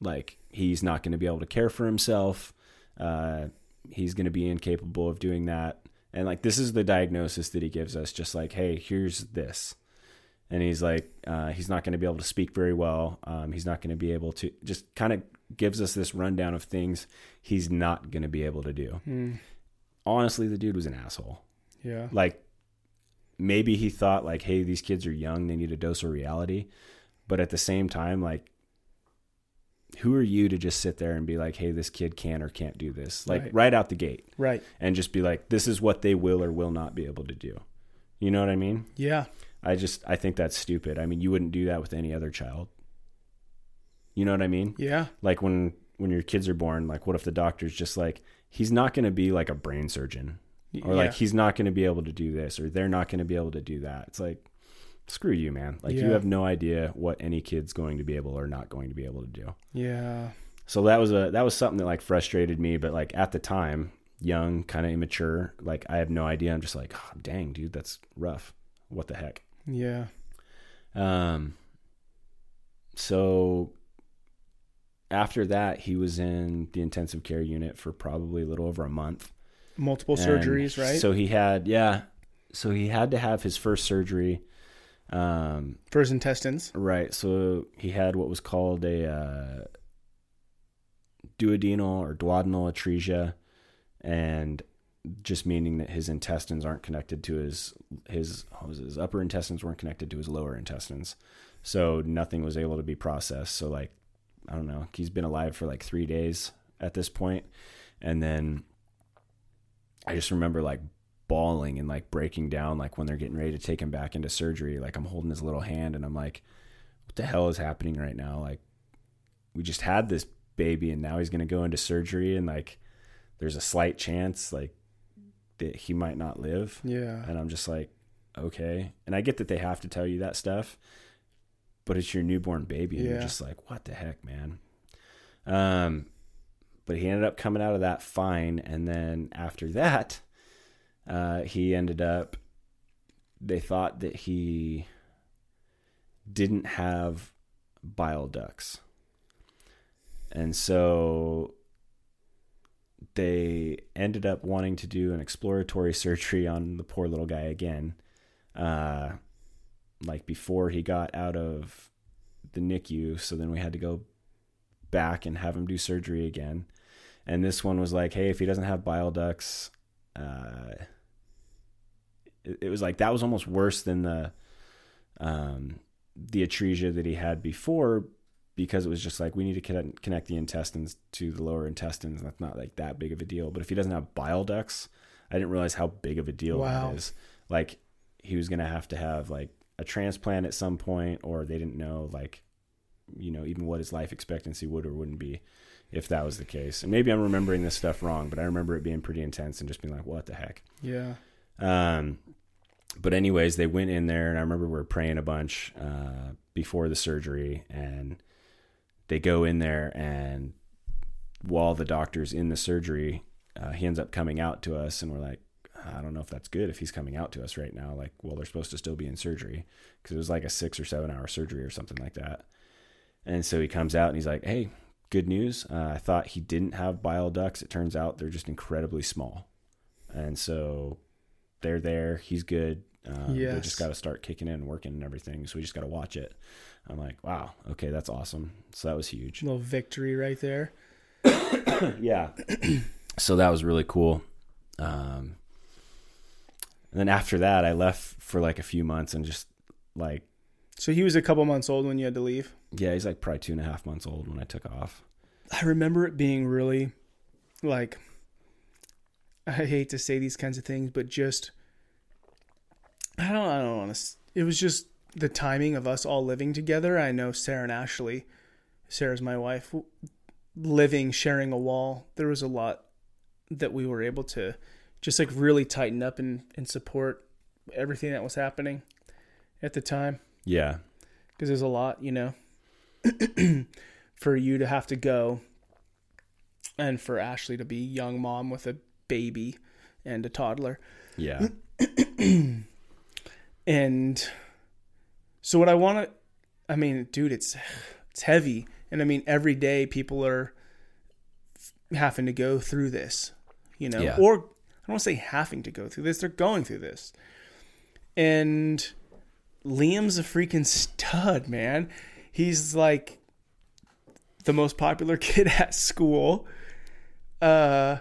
Like he's not going to be able to care for himself. Uh, he's going to be incapable of doing that. And like, this is the diagnosis that he gives us, just like, hey, here's this. And he's like, uh, he's not going to be able to speak very well. Um, he's not going to be able to, just kind of gives us this rundown of things he's not going to be able to do. Mm. Honestly, the dude was an asshole. Yeah. Like, maybe he thought like, hey, these kids are young, they need a dose of reality. But at the same time, like, who are you to just sit there and be like, hey, this kid can or can't do this? Like right, right out the gate. Right. And just be like, this is what they will or will not be able to do. You know what I mean? Yeah. I just, I think that's stupid. I mean, you wouldn't do that with any other child. You know what I mean? Yeah. Like when, when your kids are born, like what if the doctor's just like, he's not going to be like a brain surgeon. Or like, yeah. he's not going to be able to do this, or they're not going to be able to do that. It's like, screw you, man. Like yeah. you have no idea what any kid's going to be able or not going to be able to do. Yeah. So that was a, that was something that like frustrated me, but like at the time, young, kind of immature, like I have no idea. I'm just like, oh, dang dude, that's rough. What the heck? Yeah. Um, so after that, he was in the intensive care unit for probably a little over a month. Multiple and surgeries, right? So he had, yeah. So he had to have his first surgery. Um, for his intestines. Right. So he had what was called a uh, duodenal or duodenal atresia, and just meaning that his intestines aren't connected to his, his, what was it, his upper intestines weren't connected to his lower intestines. So nothing was able to be processed. So like, I don't know, he's been alive for like three days at this point. And then I just remember like bawling and like breaking down, like when they're getting ready to take him back into surgery, like I'm holding his little hand and I'm like, what the hell is happening right now? Like we just had this baby and now he's going to go into surgery, and like, there's a slight chance like that he might not live. Yeah. And I'm just like, okay. And I get that they have to tell you that stuff, but it's your newborn baby. And yeah. you're just like, what the heck, man? Um, But he ended up coming out of that fine. And then after that, uh, he ended up, they thought that he didn't have bile ducts. And so they ended up wanting to do an exploratory surgery on the poor little guy again, uh, like before he got out of the N I C U. So then we had to go back and have him do surgery again. And this one was like, hey, if he doesn't have bile ducts, uh, it, it was like, that was almost worse than the, um, the atresia that he had before, because it was just like, we need to connect, connect the intestines to the lower intestines. And that's not like that big of a deal. But if he doesn't have bile ducts, I didn't realize how big of a deal wow. that is. Like, he was going to have to have like a transplant at some point, or they didn't know, like, you know, even what his life expectancy would or wouldn't be if that was the case. And maybe I'm remembering this stuff wrong, but I remember it being pretty intense and just being like, what the heck? Yeah. Um, but anyways, they went in there, and I remember we were praying a bunch uh, before the surgery, and they go in there, and while the doctor's in the surgery, uh, he ends up coming out to us, and we're like, I don't know if that's good if he's coming out to us right now. Like, well, they're supposed to still be in surgery, because it was like a six or seven hour surgery or something like that. And so he comes out and he's like, hey, good news. Uh, I thought he didn't have bile ducts. It turns out they're just incredibly small. And so they're there. He's good. Um, yes. They just got to start kicking in and working and everything. So we just got to watch it. I'm like, wow. Okay. That's awesome. So that was huge. A little victory right there. Yeah. So that was really cool. Um, and then after that, I left for like a few months and just like, so he was a couple months old when you had to leave? Yeah, he's like probably two and a half months old when I took off. I remember it being really, like, I hate to say these kinds of things, but just, I don't, I don't want to, it was just the timing of us all living together. I know Sarah and Ashley, Sarah's my wife, living, sharing a wall. There was a lot that we were able to just like really tighten up and, and support everything that was happening at the time. Yeah. Because there's a lot, you know, for you to have to go and for Ashley to be a young mom with a baby and a toddler. Yeah. And so what I want to, I mean, dude, it's, it's heavy. And I mean, every day people are having to go through this, you know, yeah. or I don't want to say having to go through this. They're going through this. And Liam's a freaking stud, man. He's like the most popular kid at school. Uh,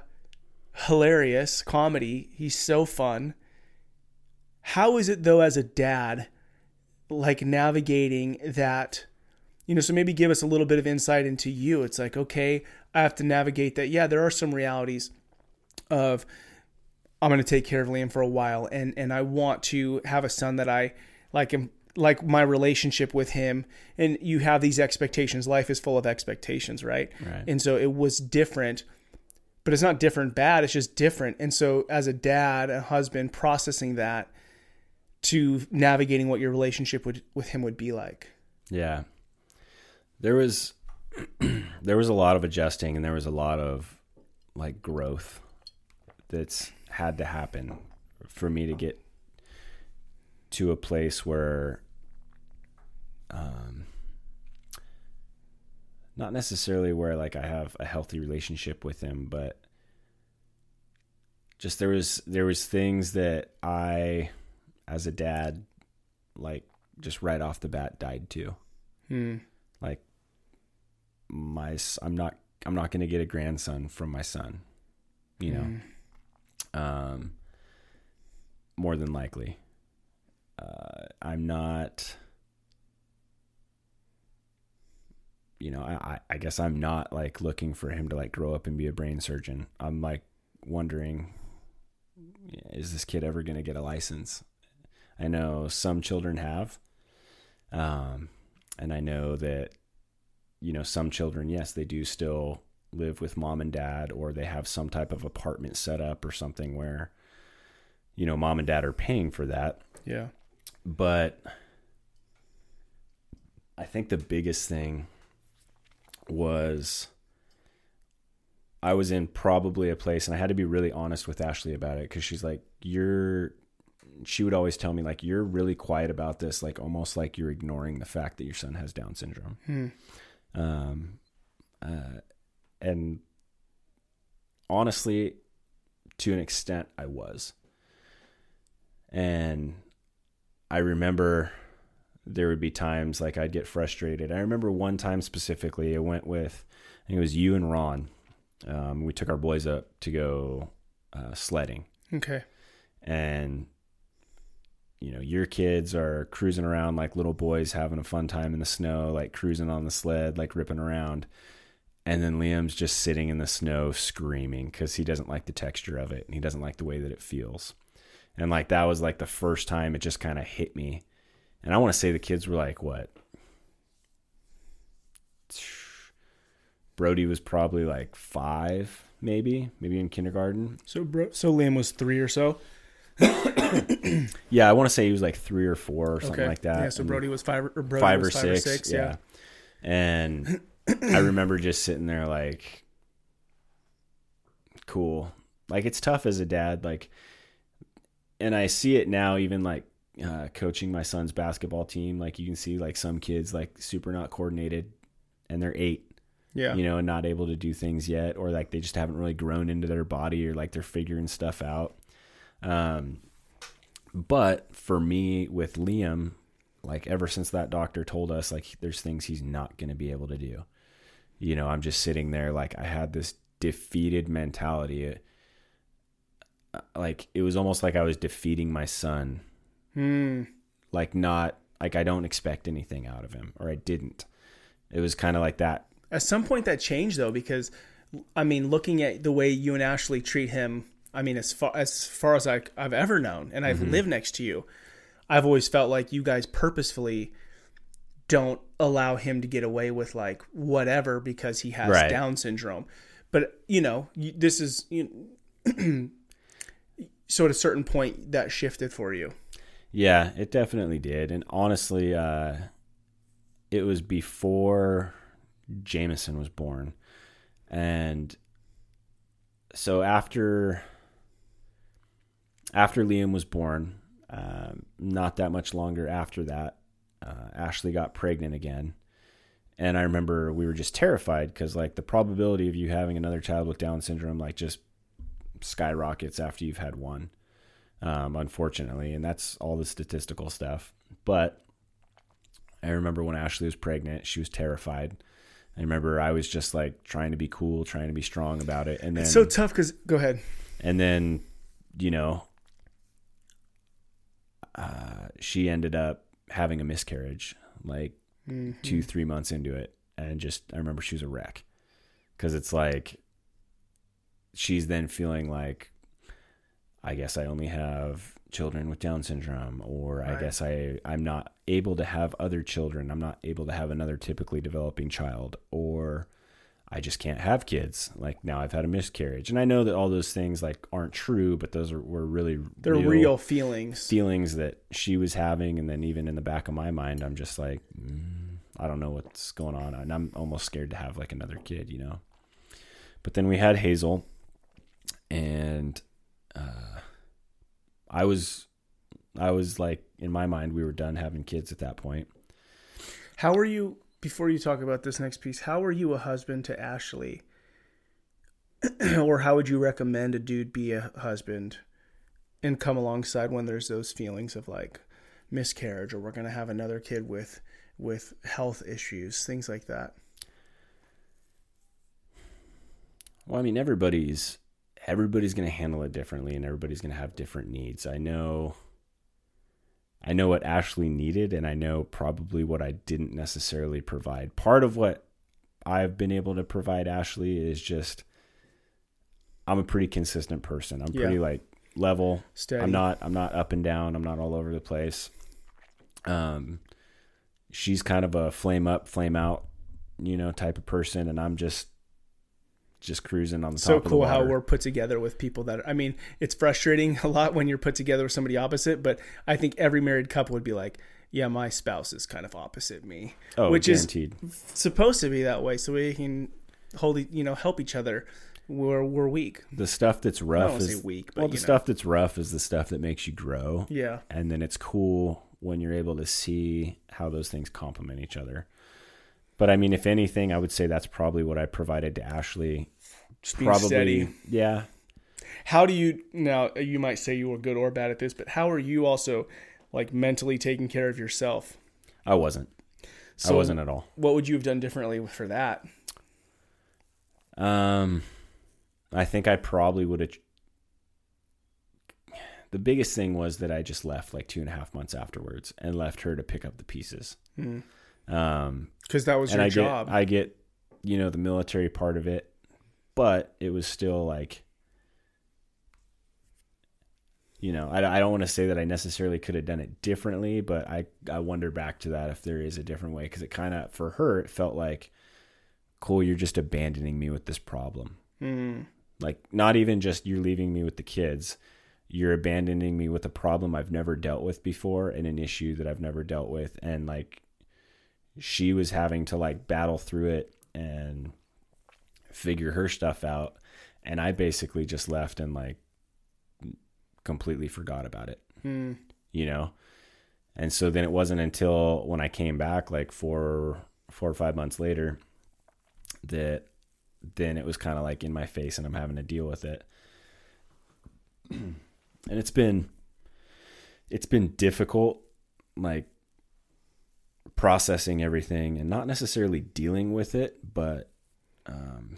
hilarious comedy. He's so fun. How is it though, as a dad, like navigating that, you know, so maybe give us a little bit of insight into you. It's like, okay, I have to navigate that. Yeah, there are some realities of I'm going to take care of Liam for a while. And, and I want to have a son that I, like like my relationship with him, and you have these expectations. Life is full of expectations, right? Right. And so it was different, but it's not different bad. It's just different. And so as a dad, a husband, processing that to navigating what your relationship would, with him would be like. Yeah. There was, there was a lot of adjusting, and there was a lot of like growth that's had to happen for me to get to a place where, um, not necessarily where like I have a healthy relationship with him, but just there was, there was things that I, as a dad, like just right off the bat died to. Hmm. Like my, I'm not, I'm not going to get a grandson from my son, you know, hmm. um, more than likely. Uh, I'm not, you know, I, I guess I'm not like looking for him to like grow up and be a brain surgeon. I'm like wondering, is this kid ever going to get a license? I know some children have. Um, and I know that, you know, some children, yes, they do still live with mom and dad, or they have some type of apartment set up or something where, you know, mom and dad are paying for that. Yeah. But I think the biggest thing was I was in probably a place, and I had to be really honest with Ashley about it, because she's like, you're, she would always tell me like, you're really quiet about this, like almost like you're ignoring the fact that your son has Down syndrome. Hmm. Um, Uh, and honestly, to an extent, I was. And I remember there would be times like I'd get frustrated. I remember one time specifically, I went with, I think it was you and Ron. Um, we took our boys up to go uh, sledding. Okay. And, you know, your kids are cruising around like little boys, having a fun time in the snow, like cruising on the sled, like ripping around. And then Liam's just sitting in the snow screaming because he doesn't like the texture of it and he doesn't like the way that it feels. And like that was like the first time it just kind of hit me. And I want to say the kids were like, what? Brody was probably like five, maybe, maybe in kindergarten. So bro, so Liam was three or so? Yeah, I want to say he was like three or four or something okay. like that. Yeah, so Brody was five or, Brody five was or five six. Or six, yeah. yeah. And I remember just sitting there like, cool. Like it's tough as a dad. Like, and I see it now even like uh, coaching my son's basketball team. Like you can see like some kids like super not coordinated and they're eight. Yeah. You know, and not able to do things yet, or like they just haven't really grown into their body or like they're figuring stuff out. Um, but for me with Liam, like ever since that doctor told us, like there's things he's not going to be able to do, you know, I'm just sitting there. Like I had this defeated mentality. It, like it was almost like I was defeating my son. Mm. Like not like, I don't expect anything out of him, or I didn't. It was kind of like that. At some point that changed though, because I mean, looking at the way you and Ashley treat him, I mean, as far as far as I, I've ever known, and I've mm-hmm. lived next to you, I've always felt like you guys purposefully don't allow him to get away with like whatever because he has right. Down syndrome. But you know, this is you know, so at a certain point that shifted for you. Yeah, it definitely did, and honestly, uh, it was before Jameson was born, and so after. After Liam was born, um, not that much longer after that, uh, Ashley got pregnant again. And I remember we were just terrified because like the probability of you having another child with Down syndrome, like just skyrockets after you've had one, um, unfortunately. And that's all the statistical stuff. But I remember when Ashley was pregnant, she was terrified. I remember I was just like trying to be cool, trying to be strong about it. And then it's so tough because go ahead. And then, you know, Uh, she ended up having a miscarriage like mm-hmm. two, three months into it. And just, I remember she was a wreck because it's like, she's then feeling like, I guess I only have children with Down syndrome, or right. I guess I, I'm not able to have other children. I'm not able to have another typically developing child, or I just can't have kids. Like now I've had a miscarriage. And I know that all those things like aren't true, but those are, were really They're real, real feelings, feelings that she was having. And then even in the back of my mind, I'm just like, mm, I don't know what's going on. And I'm almost scared to have like another kid, you know? But then we had Hazel, and uh, I was, I was like, in my mind, we were done having kids at that point. How are you, before you talk about this next piece, how are you a husband to Ashley? Or how would you recommend a dude be a husband and come alongside when there's those feelings of like miscarriage, or we're going to have another kid with, with health issues, things like that? Well, I mean, everybody's, everybody's going to handle it differently, and everybody's going to have different needs. I know I know what Ashley needed, and I know probably what I didn't necessarily provide. Part of what I've been able to provide Ashley is just, I'm a pretty consistent person. I'm yeah. pretty like level. Steady. I'm not, I'm not up and down. I'm not all over the place. Um, she's kind of a flame up, flame out, you know, type of person. And I'm just, just cruising on the so top cool of the water. How we're put together with people that are, I mean, it's frustrating a lot when you're put together with somebody opposite, but I think every married couple would be like, yeah, my spouse is kind of opposite me, oh, which guaranteed. Is supposed to be that way. So we can hold, you know, help each other where we're weak. The stuff that's rough I don't is say weak, but well, the know. Stuff that's rough is the stuff that makes you grow. Yeah. And then it's cool when you're able to see how those things complement each other. But I mean, if anything, I would say that's probably what I provided to Ashley. Just being probably steady. Yeah. How do you, now you might say you were good or bad at this, but how are you also like mentally taking care of yourself? I wasn't. So I wasn't at all. What would you have done differently for that? Um, I think I probably would have. The biggest thing was that I just left like two and a half months afterwards and left her to pick up the pieces. Mm. Um, cause that was your I job. Get, I get, you know, the military part of it, but it was still like, you know, I, I don't want to say that I necessarily could have done it differently, but I, I wonder back to that if there is a different way. Cause it kind of, for her, it felt like, Cole, you're just abandoning me with this problem. Mm. Like not even just you're leaving me with the kids. You're abandoning me with a problem I've never dealt with before and an issue that I've never dealt with. And like, she was having to like battle through it and figure her stuff out. And I basically just left and like completely forgot about it, mm. you know? And so then it wasn't until when I came back, like four, four or five months later, that then it was kind of like in my face and I'm having to deal with it. And it's been, it's been difficult, like processing everything and not necessarily dealing with it, but, um,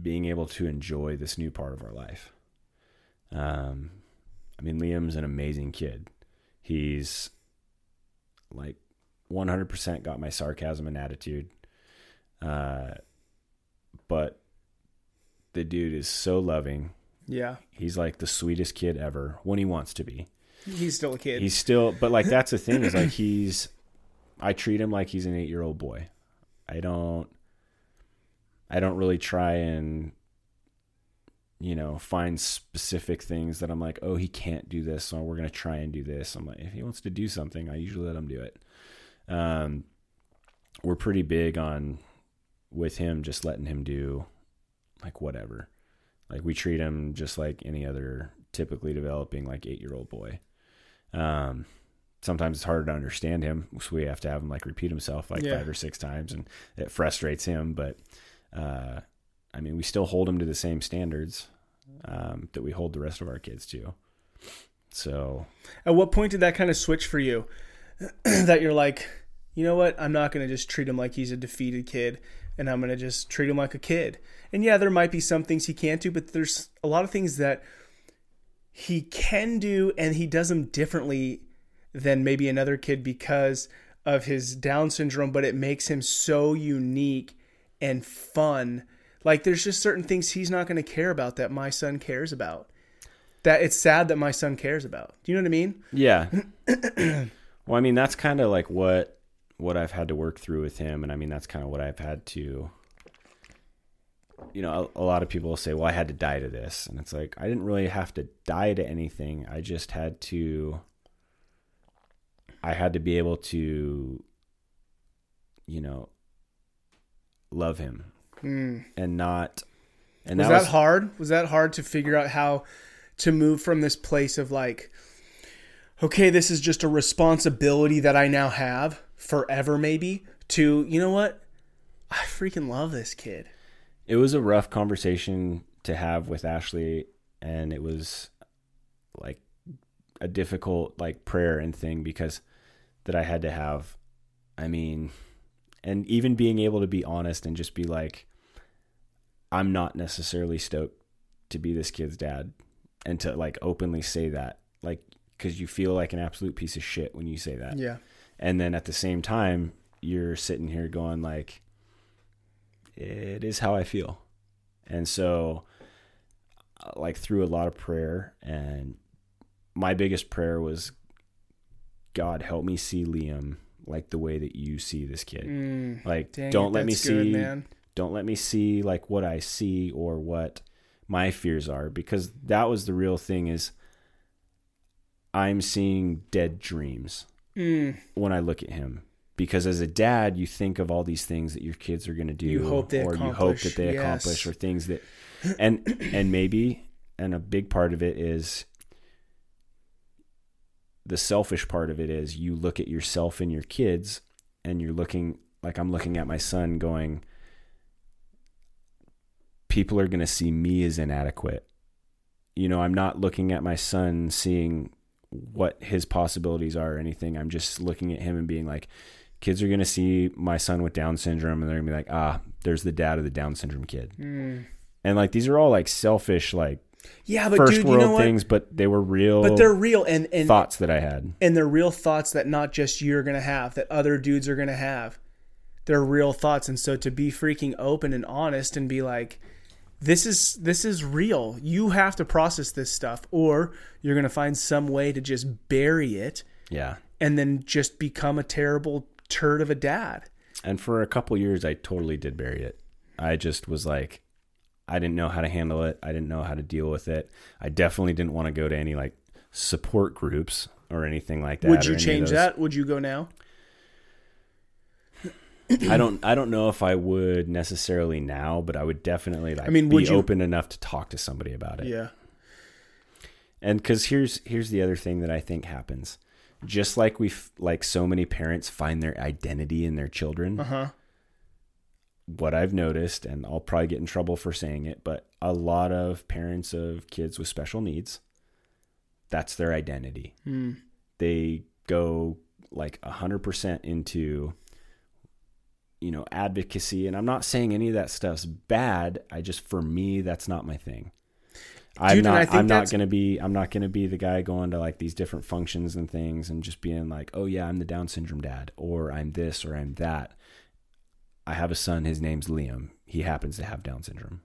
being able to enjoy this new part of our life. Um, I mean, Liam's an amazing kid. He's like one hundred percent got my sarcasm and attitude. Uh, but the dude is so loving. Yeah. He's like the sweetest kid ever when he wants to be. He's still a kid. He's still, but like, that's the thing is like, he's, I treat him like he's an eight year old boy. I don't, I don't really try and, you know, find specific things that I'm like, oh, he can't do this. So we're going to try and do this. I'm like, if he wants to do something, I usually let him do it. Um, we're pretty big on with him, just letting him do like whatever. Like we treat him just like any other typically developing like eight year old boy. Um, sometimes it's harder to understand him. So we have to have him like repeat himself like yeah. five or six times and it frustrates him. But, uh, I mean, we still hold him to the same standards, um, that we hold the rest of our kids to. So at what point did that kind of switch for you that you're like, you know what? I'm not going to just treat him like he's a defeated kid. And I'm going to just treat him like a kid. And yeah, there might be some things he can't do, but there's a lot of things that he can do and he does them differently than maybe another kid because of his Down syndrome, but it makes him so unique and fun. Like there's just certain things he's not going to care about that my son cares about. That it's sad that my son cares about. Do you know what I mean? Yeah. Well, I mean, that's kind of like what... what I've had to work through with him. And I mean, that's kind of what I've had to, you know, a, a lot of people will say, well, I had to die to this. And it's like, I didn't really have to die to anything. I just had to, I had to be able to, you know, love him mm. and not, and was that, that was, hard? Was that hard to figure out how to move from this place of like, okay, this is just a responsibility that I now have forever maybe to, you know what? I freaking love this kid. It was a rough conversation to have with Ashley and it was like a difficult like prayer and thing because that I had to have, I mean, and even being able to be honest and just be like, I'm not necessarily stoked to be this kid's dad and to like openly say that like, cause you feel like an absolute piece of shit when you say that. Yeah. And then at the same time, you're sitting here going like, it is how I feel. And so like through a lot of prayer and my biggest prayer was, God, help me see Liam like the way that you see this kid. Mm, like, don't it, let me see, good, don't let me see like what I see or what my fears are, because that was the real thing is I'm seeing dead dreams. Mm. When I look at him, because as a dad, you think of all these things that your kids are going to do, you hope they or accomplish. you hope that they yes. accomplish, or things that, and and maybe, and a big part of it is the selfish part of it is you look at yourself and your kids, and you're looking like I'm looking at my son going, people are going to see me as inadequate. You know, I'm not looking at my son seeing what his possibilities are or anything. I'm just looking at him and being like, kids are going to see my son with Down syndrome and they're going to be like, ah, there's the dad of the Down syndrome kid. Mm. And like, these are all like selfish, like yeah, but first dude, world you know things, but they were real. But they're real and, and thoughts that I had. And they're real thoughts that not just you're going to have, that other dudes are going to have. They're real thoughts. And so to be freaking open and honest and be like, this is this is real. You have to process this stuff or you're going to find some way to just bury it. Yeah. And then just become a terrible turd of a dad. And for a couple years, I totally did bury it. I just was like, I didn't know how to handle it. I didn't know how to deal with it. I definitely didn't want to go to any like support groups or anything like that. Would you change that? Would you go now? I don't I don't know if I would necessarily now, but I would definitely like I mean, be open enough to talk to somebody about it. Yeah. And cuz here's here's the other thing that I think happens. Just like we like so many parents find their identity in their children. Uh-huh. What I've noticed, and I'll probably get in trouble for saying it, but a lot of parents of kids with special needs, that's their identity. Mm. They go like one hundred percent into, you know, advocacy. And I'm not saying any of that stuff's bad. I just, for me, that's not my thing. I'm Dude, not, I'm not going to be, I'm not going to be the guy going to like these different functions and things and just being like, oh yeah, I'm the Down syndrome dad, or I'm this, or I'm that. I have a son, his name's Liam. He happens to have Down syndrome.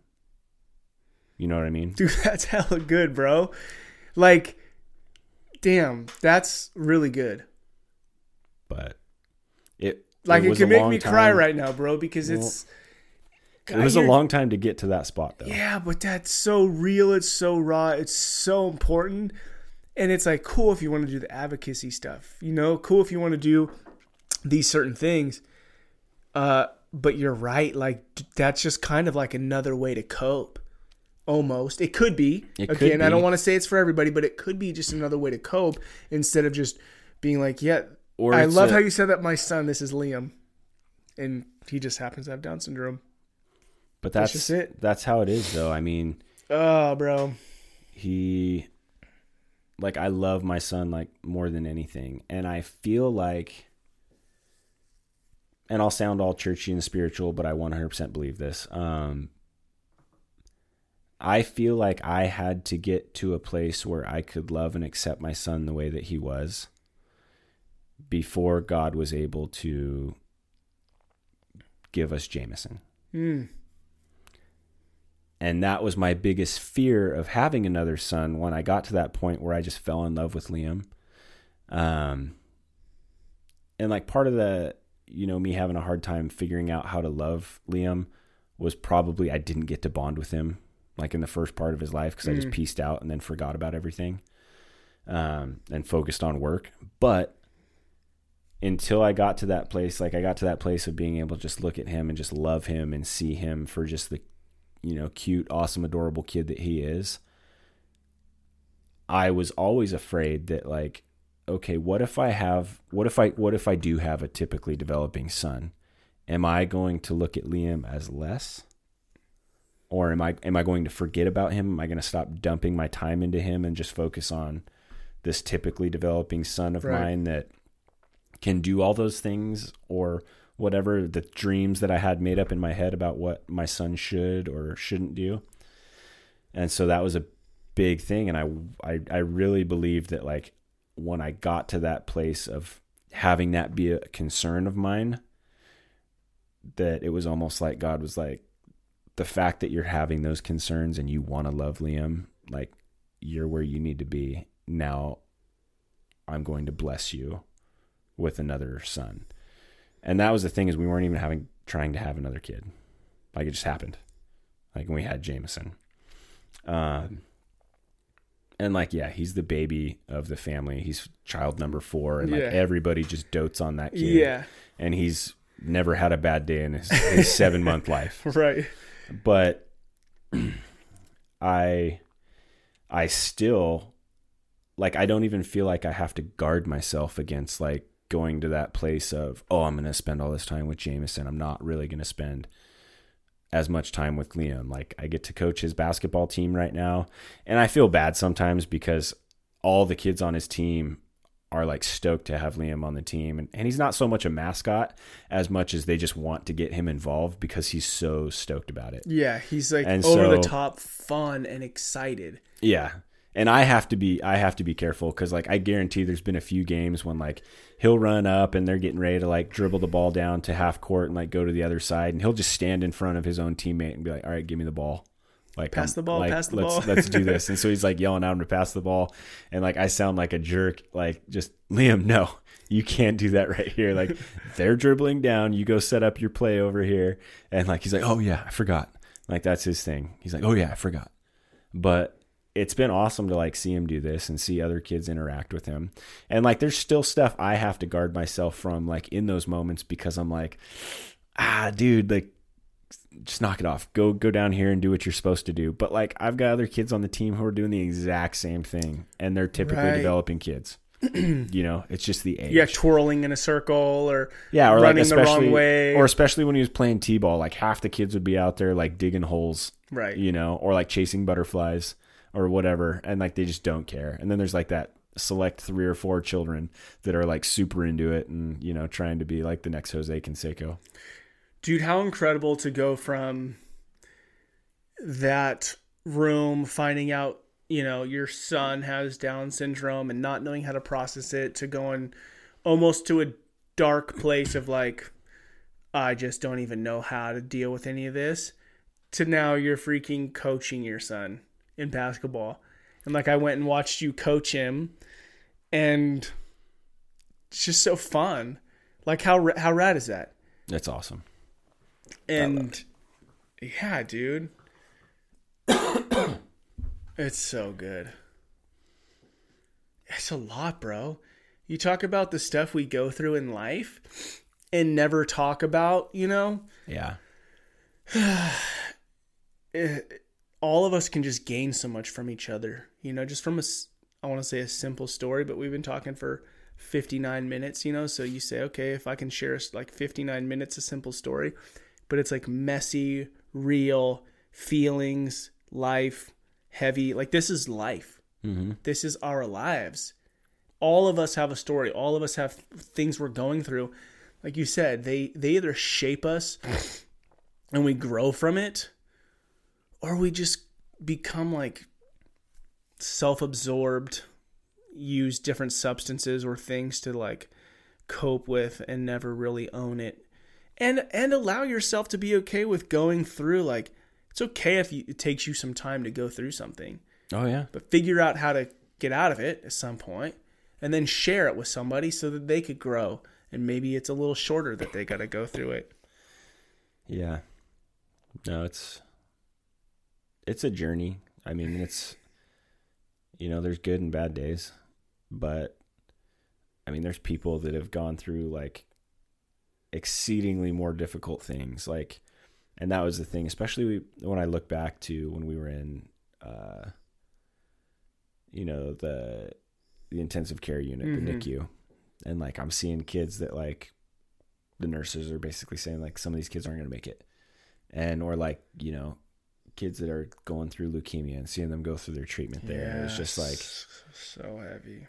You know what I mean? Dude, that's hella good, bro. Like, damn, that's really good. But it Like it, it can make me time. cry right now, bro, because well, it's God, it was a long time to get to that spot though. Yeah, but that's so real, it's so raw, it's so important. And it's like cool if you want to do the advocacy stuff, you know, cool if you want to do these certain things. Uh But you're right. Like that's just kind of like another way to cope almost. It could be. It Again, could be. I don't want to say it's for everybody, but it could be just another way to cope instead of just being like, yeah, or I love a, how you said that my son, this is Liam and he just happens to have Down syndrome. But that's, that's just it. That's how it is though. I mean, oh bro, he like, I love my son like more than anything. And I feel like, and I'll sound all churchy and spiritual, but I one hundred percent believe this. Um, I feel like I had to get to a place where I could love and accept my son the way that he was before God was able to give us Jameson. Mm. And that was my biggest fear of having another son when I got to that point where I just fell in love with Liam. Um, and like part of the, you know, me having a hard time figuring out how to love Liam was probably I didn't get to bond with him like in the first part of his life because mm. I just peaced out and then forgot about everything um, and focused on work. But until I got to that place, like I got to that place of being able to just look at him and just love him and see him for just the, you know, cute, awesome, adorable kid that he is. I was always afraid that like, okay, what if I have, what if I, what if I do have a typically developing son? Am I going to look at Liam as less? Or am I, am I going to forget about him? Am I going to stop dumping my time into him and just focus on this typically developing son of right. mine that can do all those things or whatever the dreams that I had made up in my head about what my son should or shouldn't do? And so that was a big thing. And I, I, I really believed that like, when I got to that place of having that be a concern of mine, that it was almost like God was like, the fact that you're having those concerns and you want to love Liam, like you're where you need to be. Now I'm going to bless you with another son. And that was the thing is we weren't even having, trying to have another kid. Like it just happened. Like when we had Jameson, um, and like, yeah, he's the baby of the family. He's child number four. And like yeah. everybody just dotes on that kid. Yeah. And he's never had a bad day in his, his seven month life. Right. But I, I still like, I don't even feel like I have to guard myself against like going to that place of, oh, I'm going to spend all this time with Jameson. I'm not really going to spend as much time with Liam. Like, I get to coach his basketball team right now. And I feel bad sometimes because all the kids on his team are like stoked to have Liam on the team. And, and he's not so much a mascot as much as they just want to get him involved because he's so stoked about it. Yeah. He's like and over so, the top fun and excited. Yeah. And I have to be, I have to be careful. Cause like, I guarantee there's been a few games when like he'll run up and they're getting ready to like dribble the ball down to half court and like go to the other side. And he'll just stand in front of his own teammate and be like, all right, give me the ball. Like pass the ball, like, pass the let's, ball. Let's do this. And so he's like yelling at him to pass the ball. And like, I sound like a jerk, like just Liam, no, you can't do that right here. Like they're dribbling down. You go set up your play over here. And like, he's like, oh yeah, I forgot. Like that's his thing. He's like, oh yeah, I forgot. But it's been awesome to like see him do this and see other kids interact with him. And like, there's still stuff I have to guard myself from like in those moments, because I'm like, ah, dude, like, just knock it off. Go, go down here and do what you're supposed to do. But like, I've got other kids on the team who are doing the exact same thing, and they're typically right. developing kids. You know, it's just the age. Yeah, twirling in a circle or yeah, or running like the wrong way. Or especially when he was playing t-ball, like half the kids would be out there like digging holes, right? You know, or like chasing butterflies or whatever, and like they just don't care. And then there's like that select three or four children that are like super into it and, you know, trying to be like the next Jose Canseco. Dude, how incredible to go from that room finding out, you know, your son has Down syndrome and not knowing how to process it, to going almost to a dark place of like, I just don't even know how to deal with any of this, to now you're freaking coaching your son in basketball. And like, I went and watched you coach him, and it's just so fun. Like, how how rad is that? That's awesome. And yeah, dude, it's so good. It's a lot, bro. You talk about the stuff we go through in life and never talk about, you know? Yeah. It, all of us can just gain so much from each other, you know, just from a, I want to say a simple story, but we've been talking for fifty-nine minutes, you know? So you say, okay, if I can share like fifty-nine minutes, a simple story. But it's like messy, real feelings, life, heavy. Like, this is life. Mm-hmm. This is our lives. All of us have a story. All of us have things we're going through. Like you said, they, they either shape us and we grow from it, or we just become like self-absorbed, use different substances or things to like cope with and never really own it. And and allow yourself to be okay with going through, like, it's okay if you, it takes you some time to go through something. Oh, yeah. But figure out how to get out of it at some point, and then share it with somebody so that they could grow. And maybe it's a little shorter that they got to go through it. Yeah. No, it's, it's a journey. I mean, it's, you know, there's good and bad days. But, I mean, there's people that have gone through, like, exceedingly more difficult things, like, and that was the thing, especially we, when I look back to when we were in uh you know the the intensive care unit, mm-hmm. the N I C U, and like I'm seeing kids that like the nurses are basically saying like some of these kids aren't gonna make it, and or like, you know, kids that are going through leukemia and seeing them go through their treatment there. Yeah, and it's just like so heavy.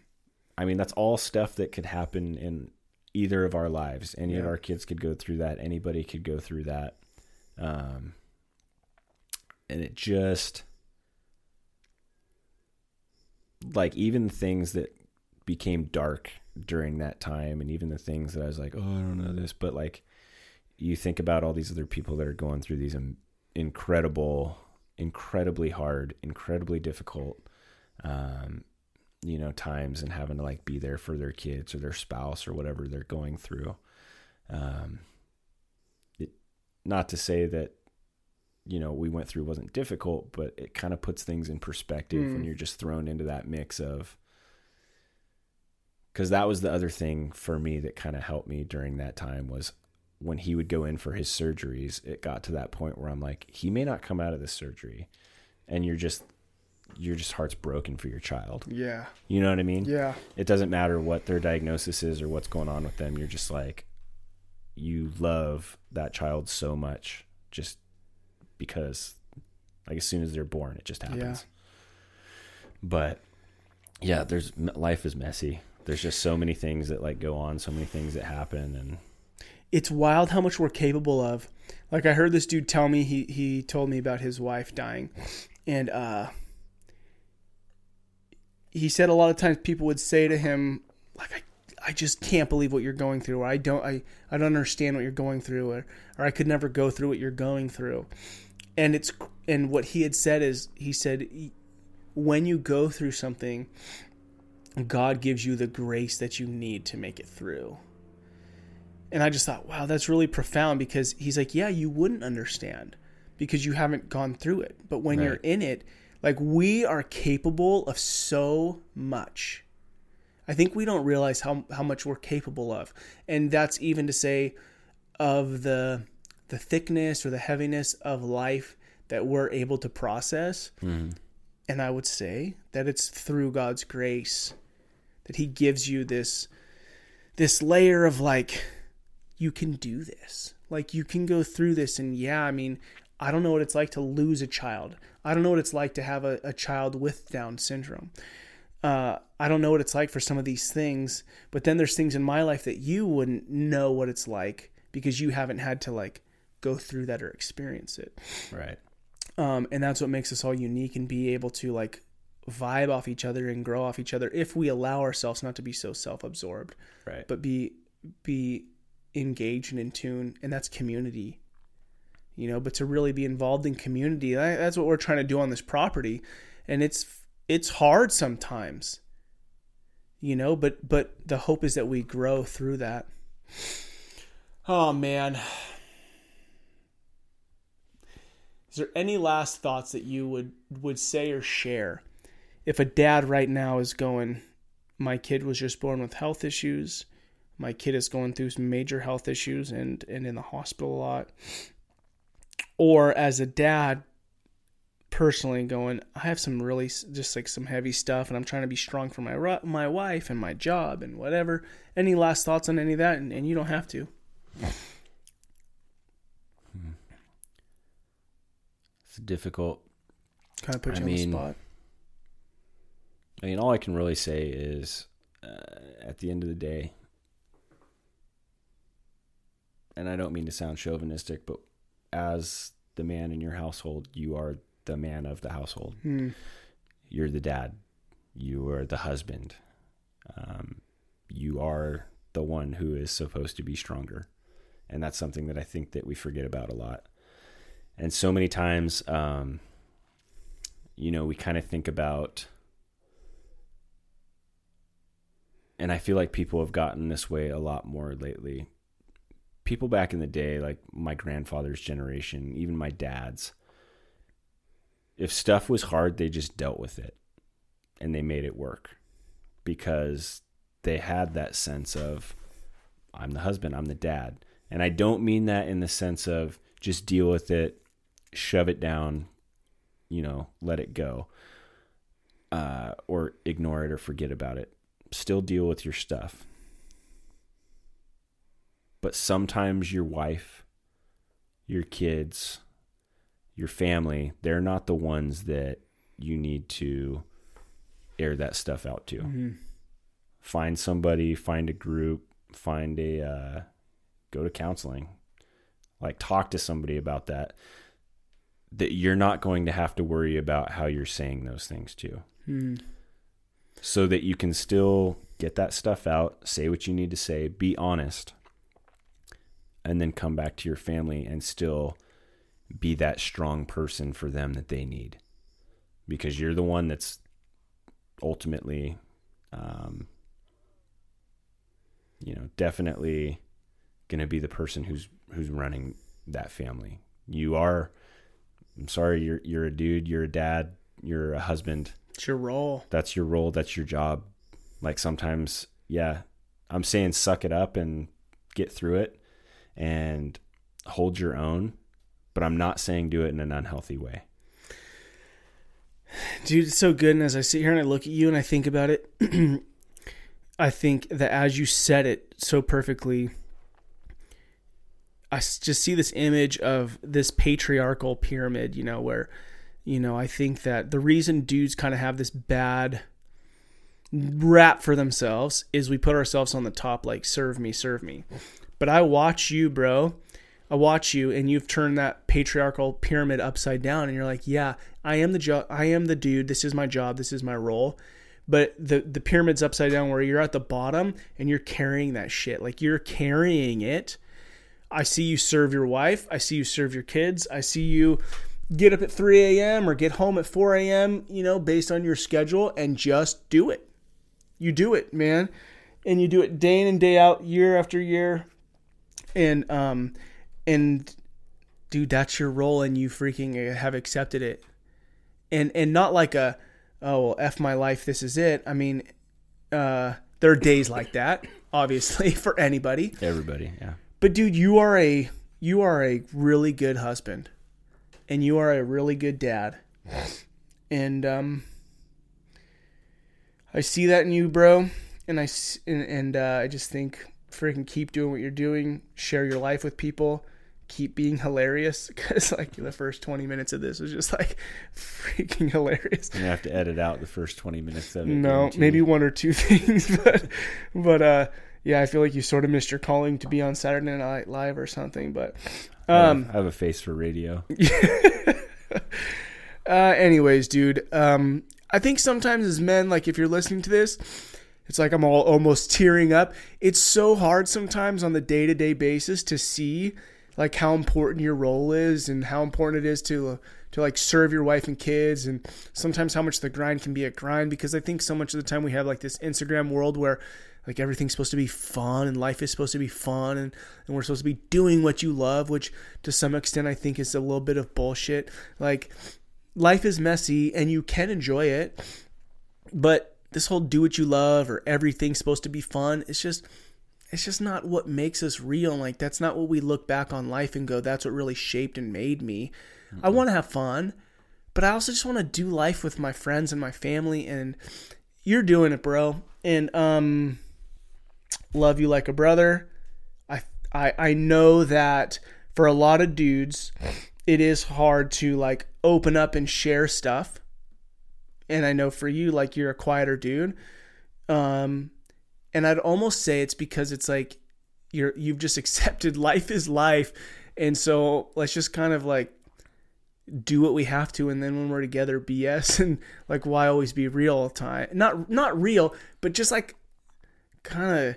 I mean, that's all stuff that could happen in either of our lives. Any yeah. of our kids could go through that. Anybody could go through that. Um, and it just, like, even things that became dark during that time, and even the things that I was like, oh, I don't know this, but like, you think about all these other people that are going through these incredible, incredibly hard, incredibly difficult, um, you know, times, and having to like be there for their kids or their spouse or whatever they're going through. Um, it, not to say that, you know, we went through wasn't difficult, but it kind of puts things in perspective mm. when you're just thrown into that mix of, cause that was the other thing for me that kind of helped me during that time was when he would go in for his surgeries, it got to that point where I'm like, he may not come out of this surgery, and you're just your just heart's broken for your child. Yeah. You know what I mean? Yeah. It doesn't matter what their diagnosis is or what's going on with them. You're just like, you love that child so much just because, like, as soon as they're born, it just happens. Yeah. But yeah, there's life is messy. There's just so many things that like go on, so many things that happen, and it's wild how much we're capable of. Like, I heard this dude tell me, he he told me about his wife dying, and uh, he said a lot of times people would say to him, like, I I just can't believe what you're going through, or I don't, I, I don't understand what you're going through, or, or I could never go through what you're going through. And it's, and what he had said is, he said, when you go through something, God gives you the grace that you need to make it through. And I just thought, wow, that's really profound, because he's like, yeah, you wouldn't understand because you haven't gone through it. But when right. you're in it, like, we are capable of so much. I think we don't realize how, how much we're capable of. And that's even to say of the the thickness or the heaviness of life that we're able to process. Mm-hmm. And I would say that it's through God's grace that he gives you this this layer of like, you can do this. Like, you can go through this. And yeah, I mean, I don't know what it's like to lose a child. I don't know what it's like to have a, a child with Down syndrome. Uh, I don't know what it's like for some of these things, but then there's things in my life that you wouldn't know what it's like because you haven't had to like go through that or experience it. Right. Um, and that's what makes us all unique and be able to like vibe off each other and grow off each other if we allow ourselves not to be so self-absorbed, right? But be, be engaged and in tune. And that's community, you know, but to really be involved in community, that's what we're trying to do on this property. And it's, It's hard sometimes, you know, but, but the hope is that we grow through that. Oh, man. Is there any last thoughts that you would, would say or share? If a dad right now is going, my kid was just born with health issues. My kid is going through some major health issues and, and in the hospital a lot. Or as a dad, personally going, I have some really just like some heavy stuff, and I'm trying to be strong for my my wife and my job and whatever. Any last thoughts on any of that? And, and you don't have to. It's difficult. Kind of put you I on mean, the spot. I mean, all I can really say is, uh, at the end of the day, and I don't mean to sound chauvinistic, but as the man in your household, you are the man of the household. Mm. You're the dad. You are the husband. Um, you are the one who is supposed to be stronger. And that's something that I think that we forget about a lot. And so many times, um, you know, we kind of think about, and I feel like people have gotten this way a lot more lately. People back in the day, like my grandfather's generation, even my dad's, if stuff was hard, they just dealt with it and they made it work because they had that sense of, I'm the husband, I'm the dad. And I don't mean that in the sense of just deal with it, shove it down, you know, let it go, uh, or ignore it or forget about it. Still deal with your stuff. But sometimes your wife, your kids, your family, they're not the ones that you need to air that stuff out to. Mm-hmm. Find somebody, find a group, find a, uh, go to counseling, like talk to somebody about that, that you're not going to have to worry about how you're saying those things to. Mm. So that you can still get that stuff out, say what you need to say, be honest, and then come back to your family and still be that strong person for them that they need, because you're the one that's ultimately, um, you know, definitely going to be the person who's, who's running that family. You are, I'm sorry, you're, you're a dude, you're a dad, you're a husband. It's your role. That's your role. That's your job. Like sometimes, yeah, I'm saying suck it up and get through it and hold your own. But I'm not saying do it in an unhealthy way. Dude, it's so good. And as I sit here and I look at you and I think about it, I think that as you said it so perfectly, I just see this image of this patriarchal pyramid, you know, where, you know, I think that the reason dudes kind of have this bad rap for themselves is we put ourselves on the top, like, serve me, serve me. But I watch you, bro. I watch you, and you've turned that patriarchal pyramid upside down, and you're like, yeah, I am the jo- I am the dude. This is my job. This is my role. But the, the pyramid's upside down where you're at the bottom and you're carrying that shit. Like, you're carrying it. I see you serve your wife. I see you serve your kids. I see you get up at three a.m. or get home at four a.m., you know, based on your schedule, and just do it. You do it, man. And you do it day in and day out, year after year. And, um, and dude, that's your role, and you freaking have accepted it. And, and not like a, oh, well, F my life, this is it. I mean, uh, there are days like that, obviously, for anybody. Everybody, yeah. But dude, you are a you are a really good husband, and you are a really good dad, and um, I see that in you, bro. And I and, and uh, I just think, freaking keep doing what you're doing. Share your life with people. Keep being hilarious, because like the first twenty minutes of this was just like freaking hilarious. You have to edit out the first twenty minutes of it. No, maybe one or two things, but but uh. Yeah, I feel like you sort of missed your calling to be on Saturday Night Live or something, but... Um, I have a face for radio. uh, anyways, dude, um, I think sometimes as men, like if you're listening to this, it's like I'm all almost tearing up. It's so hard sometimes on the day-to-day basis to see like how important your role is and how important it is to to like serve your wife and kids, and sometimes how much the grind can be a grind, because I think so much of the time we have like this Instagram world where... like everything's supposed to be fun and life is supposed to be fun, and, and we're supposed to be doing what you love, which to some extent I think is a little bit of bullshit. Like life is messy and you can enjoy it, but this whole do what you love or everything's supposed to be fun, it's just it's just not what makes us real. Like that's not what we look back on life and go, that's what really shaped and made me. Mm-hmm. I want to have fun, but I also just want to do life with my friends and my family, and you're doing it, bro. And um love you like a brother. I, I I know that for a lot of dudes, it is hard to like open up and share stuff. And I know for you, like you're a quieter dude. Um, and I'd almost say it's because it's like you're you've just accepted life is life, and so let's just kind of like do what we have to, and then when we're together, B S, and like why always be real all the time? Not not real, but just like kind of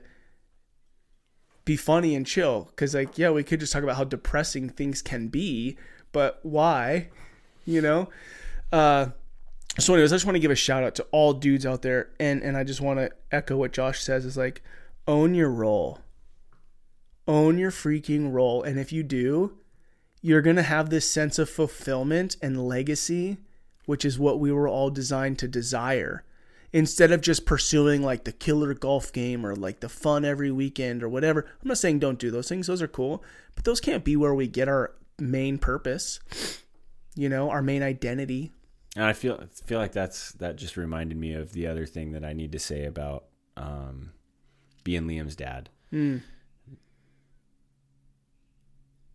be funny and chill, because like yeah, we could just talk about how depressing things can be, but why, you know? Uh so anyways, I just want to give a shout out to all dudes out there, and and I just want to echo what Josh says, is like own your role, own your freaking role, and if you do, you're gonna have this sense of fulfillment and legacy, which is what we were all designed to desire, instead of just pursuing like the killer golf game or like the fun every weekend or whatever. I'm not saying don't do those things. Those are cool, but those can't be where we get our main purpose, you know, our main identity. And I feel, feel like that's, that just reminded me of the other thing that I need to say about, um, being Liam's dad. Mm.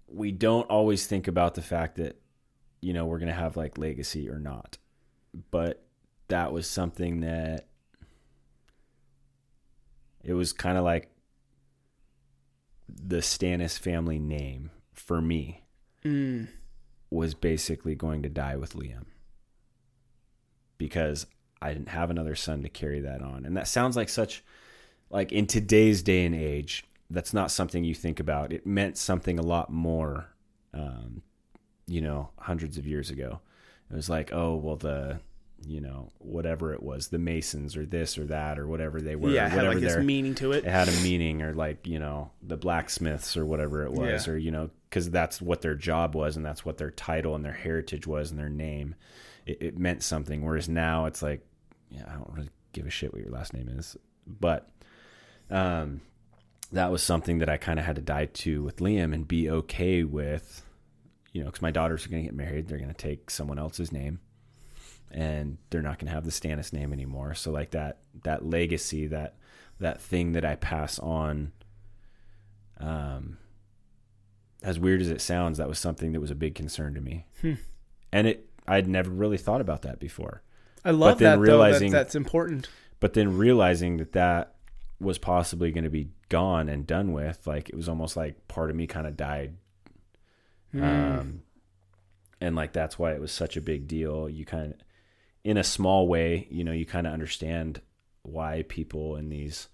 We don't always think about the fact that, you know, we're going to have like legacy or not, but that was something that it was kind of like the Stanis family name for me mm. was basically going to die with Liam, because I didn't have another son to carry that on. And that sounds like such, like in today's day and age, that's not something you think about. It meant something a lot more, um, you know, hundreds of years ago. It was like, oh, well, the, you know, whatever it was, the Masons or this or that or whatever they were. Yeah, it had like this meaning to it. It had a meaning, or like, you know, the blacksmiths or whatever it was, yeah. Or, you know, because that's what their job was, and that's what their title and their heritage was and their name. It, it meant something. Whereas now it's like, yeah, I don't really give a shit what your last name is. But um, that was something that I kind of had to die to with Liam and be okay with, you know, because my daughters are going to get married. They're going to take someone else's name. and they're not going to have the Stanis name anymore. So like that, that legacy, that, that thing that I pass on, um, as weird as it sounds, that was something that was a big concern to me. Hmm. And it, I'd never really thought about that before. I love that, realizing though, that that's important. But then realizing that that was possibly going to be gone and done with, like, it was almost like part of me kind of died. Mm. Um, and like, that's why it was such a big deal. You kind of, in a small way, you know, you kind of understand why people in these,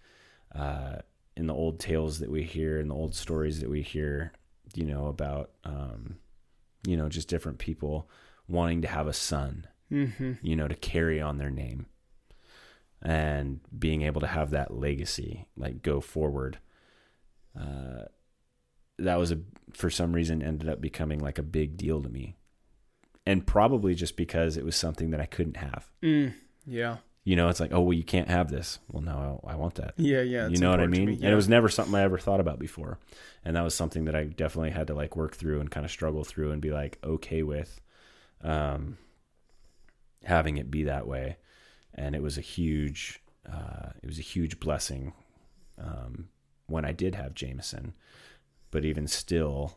uh, in the old tales that we hear and the old stories that we hear, you know, about, um, you know, just different people wanting to have a son, mm-hmm. you know, to carry on their name and being able to have that legacy, like go forward. Uh, that was a, for some reason ended up becoming like a big deal to me, and probably just because it was something that I couldn't have. Mm, yeah. You know, it's like, oh, well, you can't have this. Well, no, I, I want that. Yeah, yeah. You know what I mean? Me, yeah. And it was never something I ever thought about before. And that was something that I definitely had to like work through and kind of struggle through and be like, okay with, um, having it be that way. And it was a huge, uh, it was a huge blessing, um, when I did have Jameson, but even still,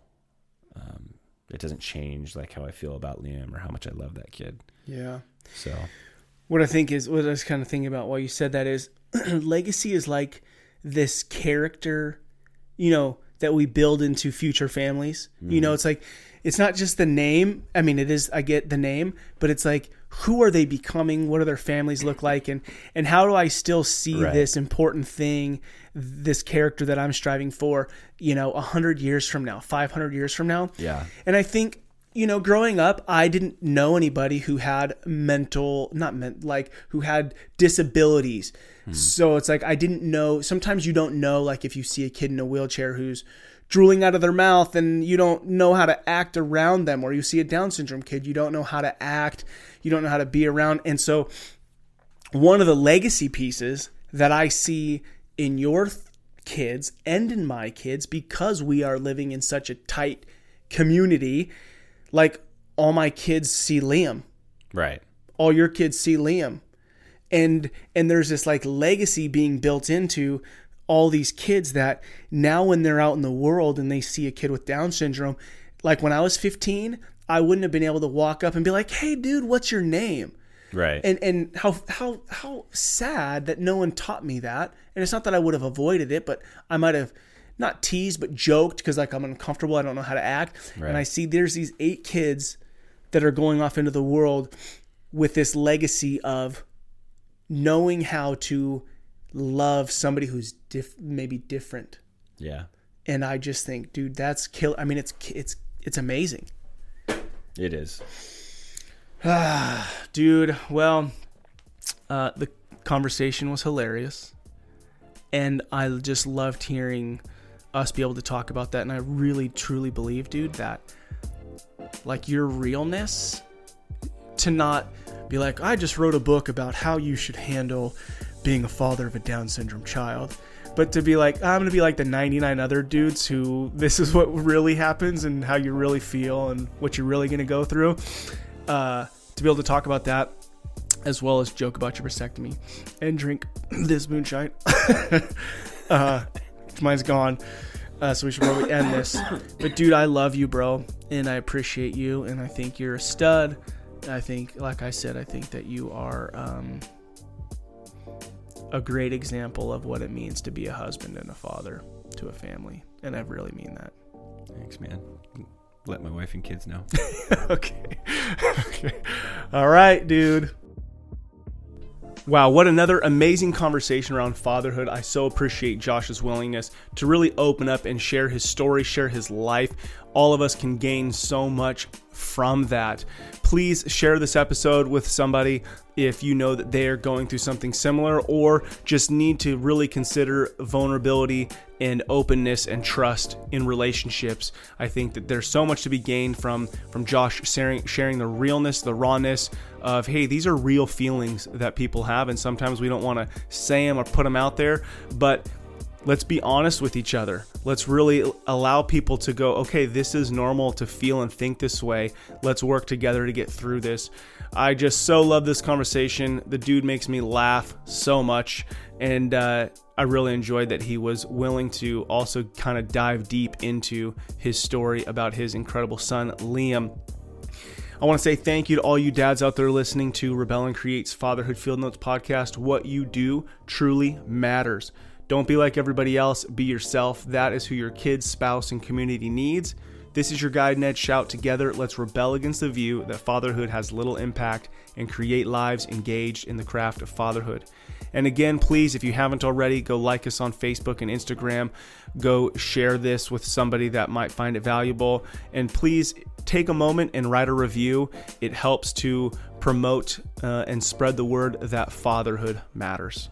um, it doesn't change like how I feel about Liam or how much I love that kid. Yeah. So what I think is, what I was kind of thinking about while you said that is legacy is like this character, you know, that we build into future families. Mm-hmm. You know, it's like, it's not just the name. I mean, it is, I get the name, but it's like, who are they becoming? What do their families look like? And, and how do I still see right. this important thing, this character that I'm striving for, you know, a hundred years from now, five hundred years from now. Yeah. And I think, you know, growing up, I didn't know anybody who had mental, not meant like who had disabilities. Hmm. So it's like, I didn't know. Sometimes you don't know, like if you see a kid in a wheelchair who's drooling out of their mouth and you don't know how to act around them, or you see a Down syndrome kid, you don't know how to act, you don't know how to be around. And so one of the legacy pieces that I see in your th- kids and in my kids, because we are living in such a tight community, like all my kids see Liam, right? All your kids see Liam. And, and there's this like legacy being built into all these kids that now when they're out in the world and they see a kid with Down syndrome, like when I was fifteen, I wouldn't have been able to walk up and be like, "Hey dude, what's your name?" Right. And, and how, how, how sad that no one taught me that. And it's not that I would have avoided it, but I might've not teased, but joked because like I'm uncomfortable. I don't know how to act. Right. And I see there's these eight kids that are going off into the world with this legacy of knowing how to love somebody who's diff- maybe different. Yeah. And I just think, dude, that's kill. I mean, it's, it's, it's amazing. It is. Ah, dude. Well, uh, the conversation was hilarious and I just loved hearing us be able to talk about that. And I really truly believe, dude, that like your realness, to not be like, I just wrote a book about how you should handle being a father of a Down syndrome child, but to be like, I'm gonna be like the ninety-nine other dudes who this is what really happens and how you really feel and what you're really gonna go through, uh, to be able to talk about that as well as joke about your vasectomy and drink this moonshine. uh, mine's gone. Uh, so we should probably end this, but dude, I love you, bro. And I appreciate you. And I think you're a stud. I think, like I said, I think that you are, um, a great example of what it means to be a husband and a father to a family. And I really mean that. Thanks, man. Let my wife and kids know. Okay. Okay. All right, dude. Wow, what another amazing conversation around fatherhood. I so appreciate Josh's willingness to really open up and share his story, share his life. All of us can gain so much from that. Please share this episode with somebody if you know that they are going through something similar or just need to really consider vulnerability and openness and trust in relationships. I think that there's so much to be gained from, from Josh sharing, sharing the realness, the rawness of, hey, these are real feelings that people have, and sometimes we don't want to say them or put them out there, but let's be honest with each other. Let's really allow people to go, okay, this is normal to feel and think this way. Let's work together to get through this. I just so love this conversation. The dude makes me laugh so much. And uh, I really enjoyed that he was willing to also kind of dive deep into his story about his incredible son, Liam. I want to say thank you to all you dads out there listening to Rebel and Create's Fatherhood Field Notes podcast. What you do truly matters. Don't be like everybody else. Be yourself. That is who your kids, spouse, and community needs. This is your guide, Ned. Shout together. Let's rebel against the view that fatherhood has little impact and create lives engaged in the craft of fatherhood. And again, please, if you haven't already, go like us on Facebook and Instagram. Go share this with somebody that might find it valuable. And please take a moment and write a review. It helps to promote uh, and spread the word that fatherhood matters.